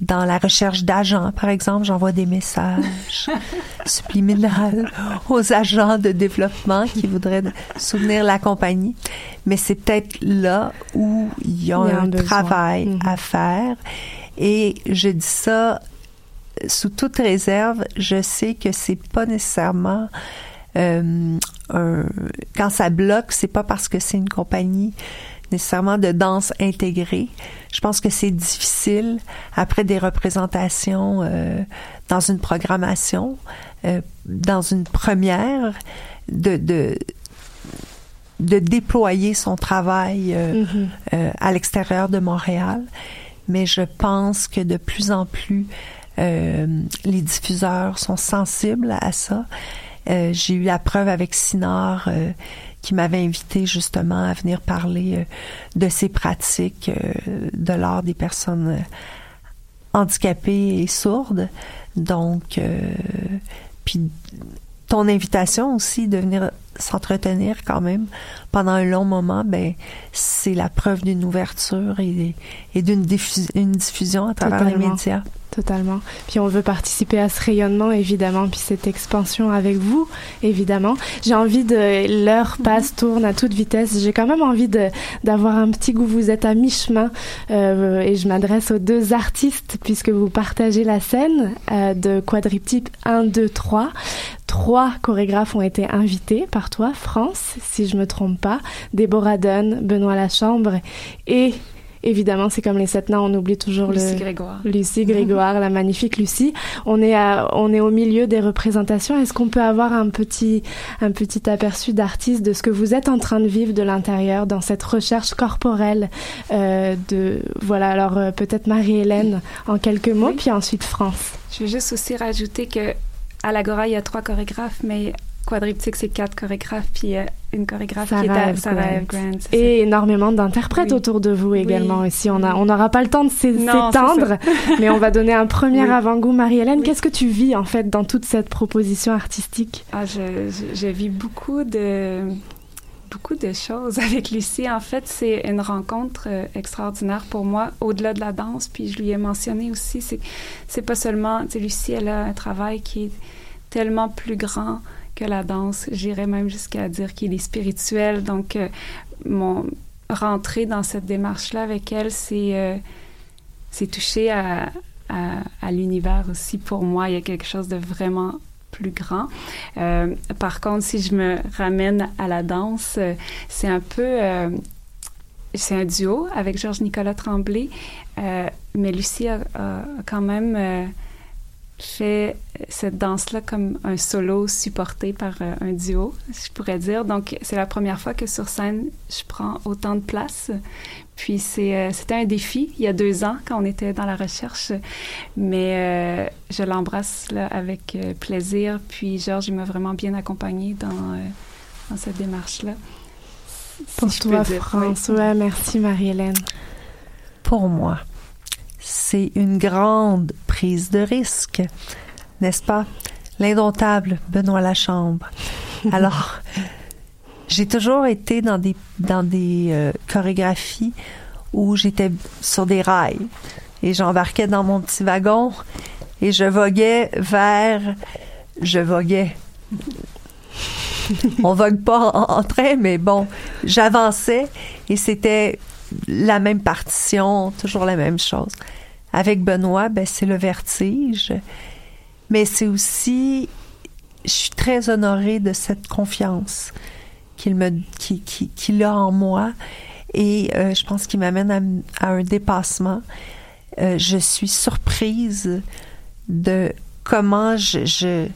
dans la recherche d'agents, par exemple, j'envoie des messages subliminales aux agents de développement qui voudraient soutenir la compagnie. Mais c'est peut-être là où il y a un travail à faire. Et je dis ça sous toute réserve. Je sais que c'est pas nécessairement... quand ça bloque, c'est pas parce que c'est une compagnie... nécessairement de danse intégrée. Je pense que c'est difficile après des représentations dans une programmation, dans une première, de déployer son travail à l'extérieur de Montréal. Mais je pense que de plus en plus, les diffuseurs sont sensibles à ça. J'ai eu la preuve avec Sinard qui m'avait invité justement à venir parler de ces pratiques de l'art des personnes handicapées et sourdes. Donc, puis ton invitation aussi de venir s'entretenir quand même pendant un long moment, c'est la preuve d'une ouverture et d'une diffusion à travers les médias. Totalement. Puis on veut participer à ce rayonnement, évidemment, puis cette expansion avec vous, évidemment. J'ai envie de... L'heure passe, tourne à toute vitesse. J'ai quand même envie d'avoir un petit goût. Vous êtes à mi-chemin et je m'adresse aux deux artistes puisque vous partagez la scène de Quadriptyque 1, 2, 3. 3 chorégraphes ont été invités par toi, France, si je me trompe pas, Déborah Dunn, Benoît Lachambre et... Évidemment, c'est comme les sept nains, on oublie toujours Lucie Grégoire, la magnifique Lucie. On est au milieu des représentations. Est-ce qu'on peut avoir un petit aperçu d'artiste de ce que vous êtes en train de vivre de l'intérieur dans cette recherche corporelle alors peut-être Marie-Hélène en quelques mots, oui. Puis ensuite France. Je veux juste aussi rajouter que à l'Agora, il y a 3 chorégraphes, mais Quadriptyque, c'est 4 chorégraphes, puis une chorégraphe qui est à Serre Grant. Et énormément d'interprètes autour de vous également aussi. On n'aura pas le temps de s'étendre, mais on va donner un premier avant-goût. Marie-Hélène, qu'est-ce que tu vis en fait dans toute cette proposition artistique? Je vis beaucoup de choses avec Lucie. En fait, c'est une rencontre extraordinaire pour moi, au-delà de la danse. Puis je lui ai mentionné aussi, c'est pas seulement... Lucie, elle a un travail qui est tellement plus grand que la danse. J'irais même jusqu'à dire qu'il est spirituel. Donc, rentrer dans cette démarche-là avec elle, c'est toucher à l'univers aussi. Pour moi, il y a quelque chose de vraiment plus grand. Par contre, si je me ramène à la danse, c'est un peu... c'est un duo avec Georges-Nicolas Tremblay, mais Lucie a quand même... fait cette danse-là comme un solo supporté par un duo, je pourrais dire. Donc, c'est la première fois que sur scène, je prends autant de place. Puis, c'était un défi il y a 2 ans quand on était dans la recherche, mais je l'embrasse là, avec plaisir. Puis, Georges, il m'a vraiment bien accompagnée dans cette démarche-là. Pour toi, France. Ouais, merci, Marie-Hélène. Pour moi, c'est une grande prise de risque, n'est-ce pas? L'indomptable Benoît Lachambre. Alors, j'ai toujours été dans des chorégraphies où j'étais sur des rails et j'embarquais dans mon petit wagon et je voguais. On vogue pas en train, mais bon, j'avançais et c'était la même partition, toujours la même chose. Avec Benoît, ben, c'est le vertige, mais c'est aussi, je suis très honorée de cette confiance qu'il a en moi et je pense qu'il m'amène à un dépassement. Je suis surprise de comment je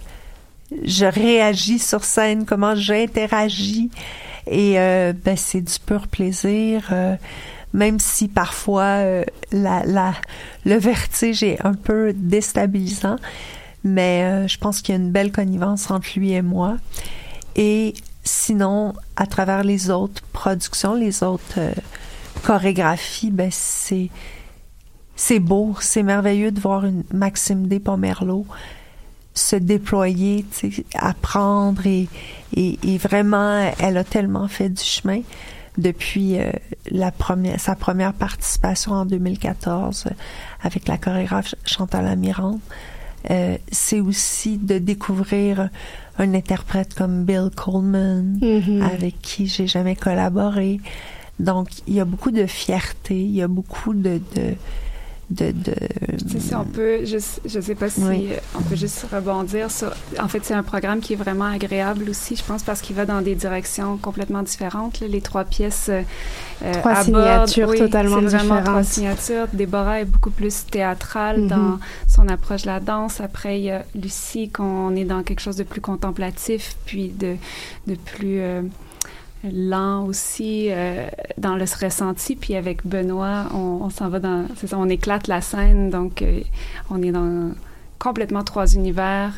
réagis sur scène, comment j'interagis et ben, c'est du pur plaisir, même si parfois le vertige est un peu déstabilisant, mais je pense qu'il y a une belle connivence entre lui et moi. Et sinon, à travers les autres productions, les autres chorégraphies, ben c'est beau, c'est merveilleux de voir une Maxime D. Pomerleau se déployer, apprendre et vraiment, elle a tellement fait du chemin depuis sa première participation en 2014 avec la chorégraphe Chantal Amirand. C'est aussi de découvrir un interprète comme Bill Coleman, avec qui j'ai jamais collaboré. Donc, il y a beaucoup de fierté, il y a beaucoup de... Si on peut juste, je sais pas si on peut juste rebondir sur... En fait, c'est un programme qui est vraiment agréable aussi, je pense, parce qu'il va dans des directions complètement différentes. Là. Les trois pièces abordent... signatures totalement différentes. C'est vraiment trois signatures. Déborah est beaucoup plus théâtrale dans son approche de la danse. Après, il y a Lucie, qu'on est dans quelque chose de plus contemplatif, puis de plus... lent aussi, dans le ressenti, puis avec Benoît, on s'en va dans... C'est ça, on éclate la scène, donc on est dans complètement trois univers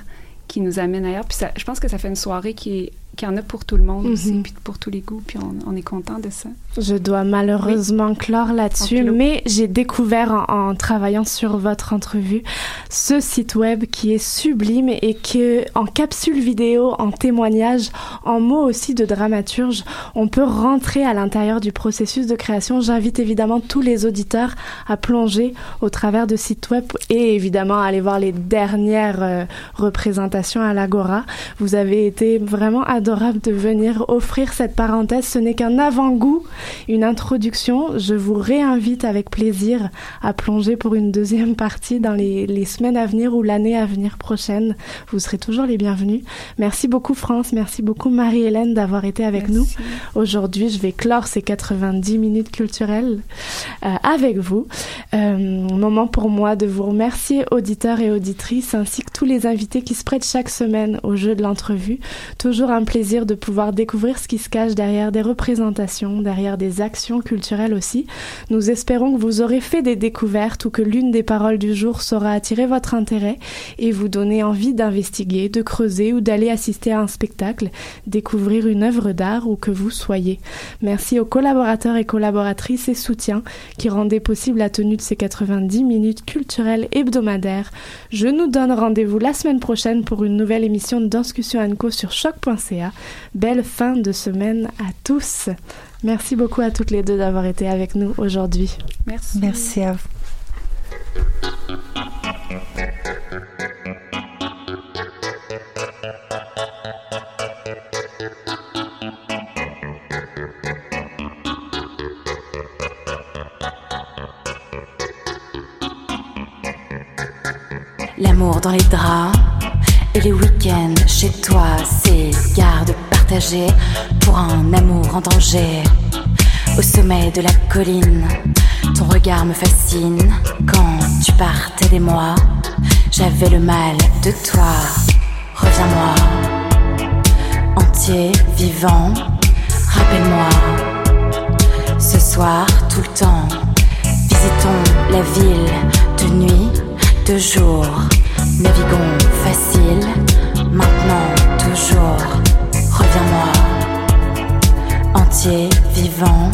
qui nous amènent ailleurs. Puis ça, je pense que ça fait une soirée qui en a pour tout le monde aussi, puis pour tous les goûts, puis on est content de ça. Je dois malheureusement clore là-dessus, mais j'ai découvert en travaillant sur votre entrevue ce site web qui est sublime et que, en capsule vidéo, en témoignage, en mots aussi de dramaturge, on peut rentrer à l'intérieur du processus de création. J'invite évidemment tous les auditeurs à plonger au travers de sites web et évidemment à aller voir les dernières représentations à l'Agora. Vous avez été vraiment adorable de venir offrir cette parenthèse. Ce n'est qu'un avant-goût, une introduction. Je vous réinvite avec plaisir à plonger pour une deuxième partie dans les semaines à venir ou l'année à venir prochaine. Vous serez toujours les bienvenus. Merci beaucoup France, merci beaucoup Marie-Hélène d'avoir été avec nous. Aujourd'hui, je vais clore ces 90 minutes culturelles avec vous. Moment pour moi de vous remercier, auditeurs et auditrices, ainsi que tous les invités qui se prêtent chaque semaine au jeu de l'entrevue. Toujours un plaisir de pouvoir découvrir ce qui se cache derrière des représentations, derrière des actions culturelles aussi. Nous espérons que vous aurez fait des découvertes ou que l'une des paroles du jour saura attirer votre intérêt et vous donner envie d'investiguer, de creuser ou d'aller assister à un spectacle, découvrir une œuvre d'art où que vous soyez. Merci aux collaborateurs et collaboratrices et soutiens qui rendaient possible la tenue de ces 90 minutes culturelles hebdomadaires. Je nous donne rendez-vous la semaine prochaine pour une nouvelle émission de Discussion Co sur choq.ca. Belle fin de semaine à tous. Merci beaucoup à toutes les deux d'avoir été avec nous aujourd'hui. Merci. Merci à vous. L'amour dans les draps. Et les week-ends chez toi, ces gardes partagées pour un amour en danger. Au sommet de la colline, ton regard me fascine. Quand tu partais des mois, j'avais le mal de toi. Reviens-moi, entier, vivant, rappelle-moi. Ce soir, tout le temps, visitons la ville de nuit, de jour. Naviguons facile, maintenant, toujours. Reviens-moi, entier, vivant.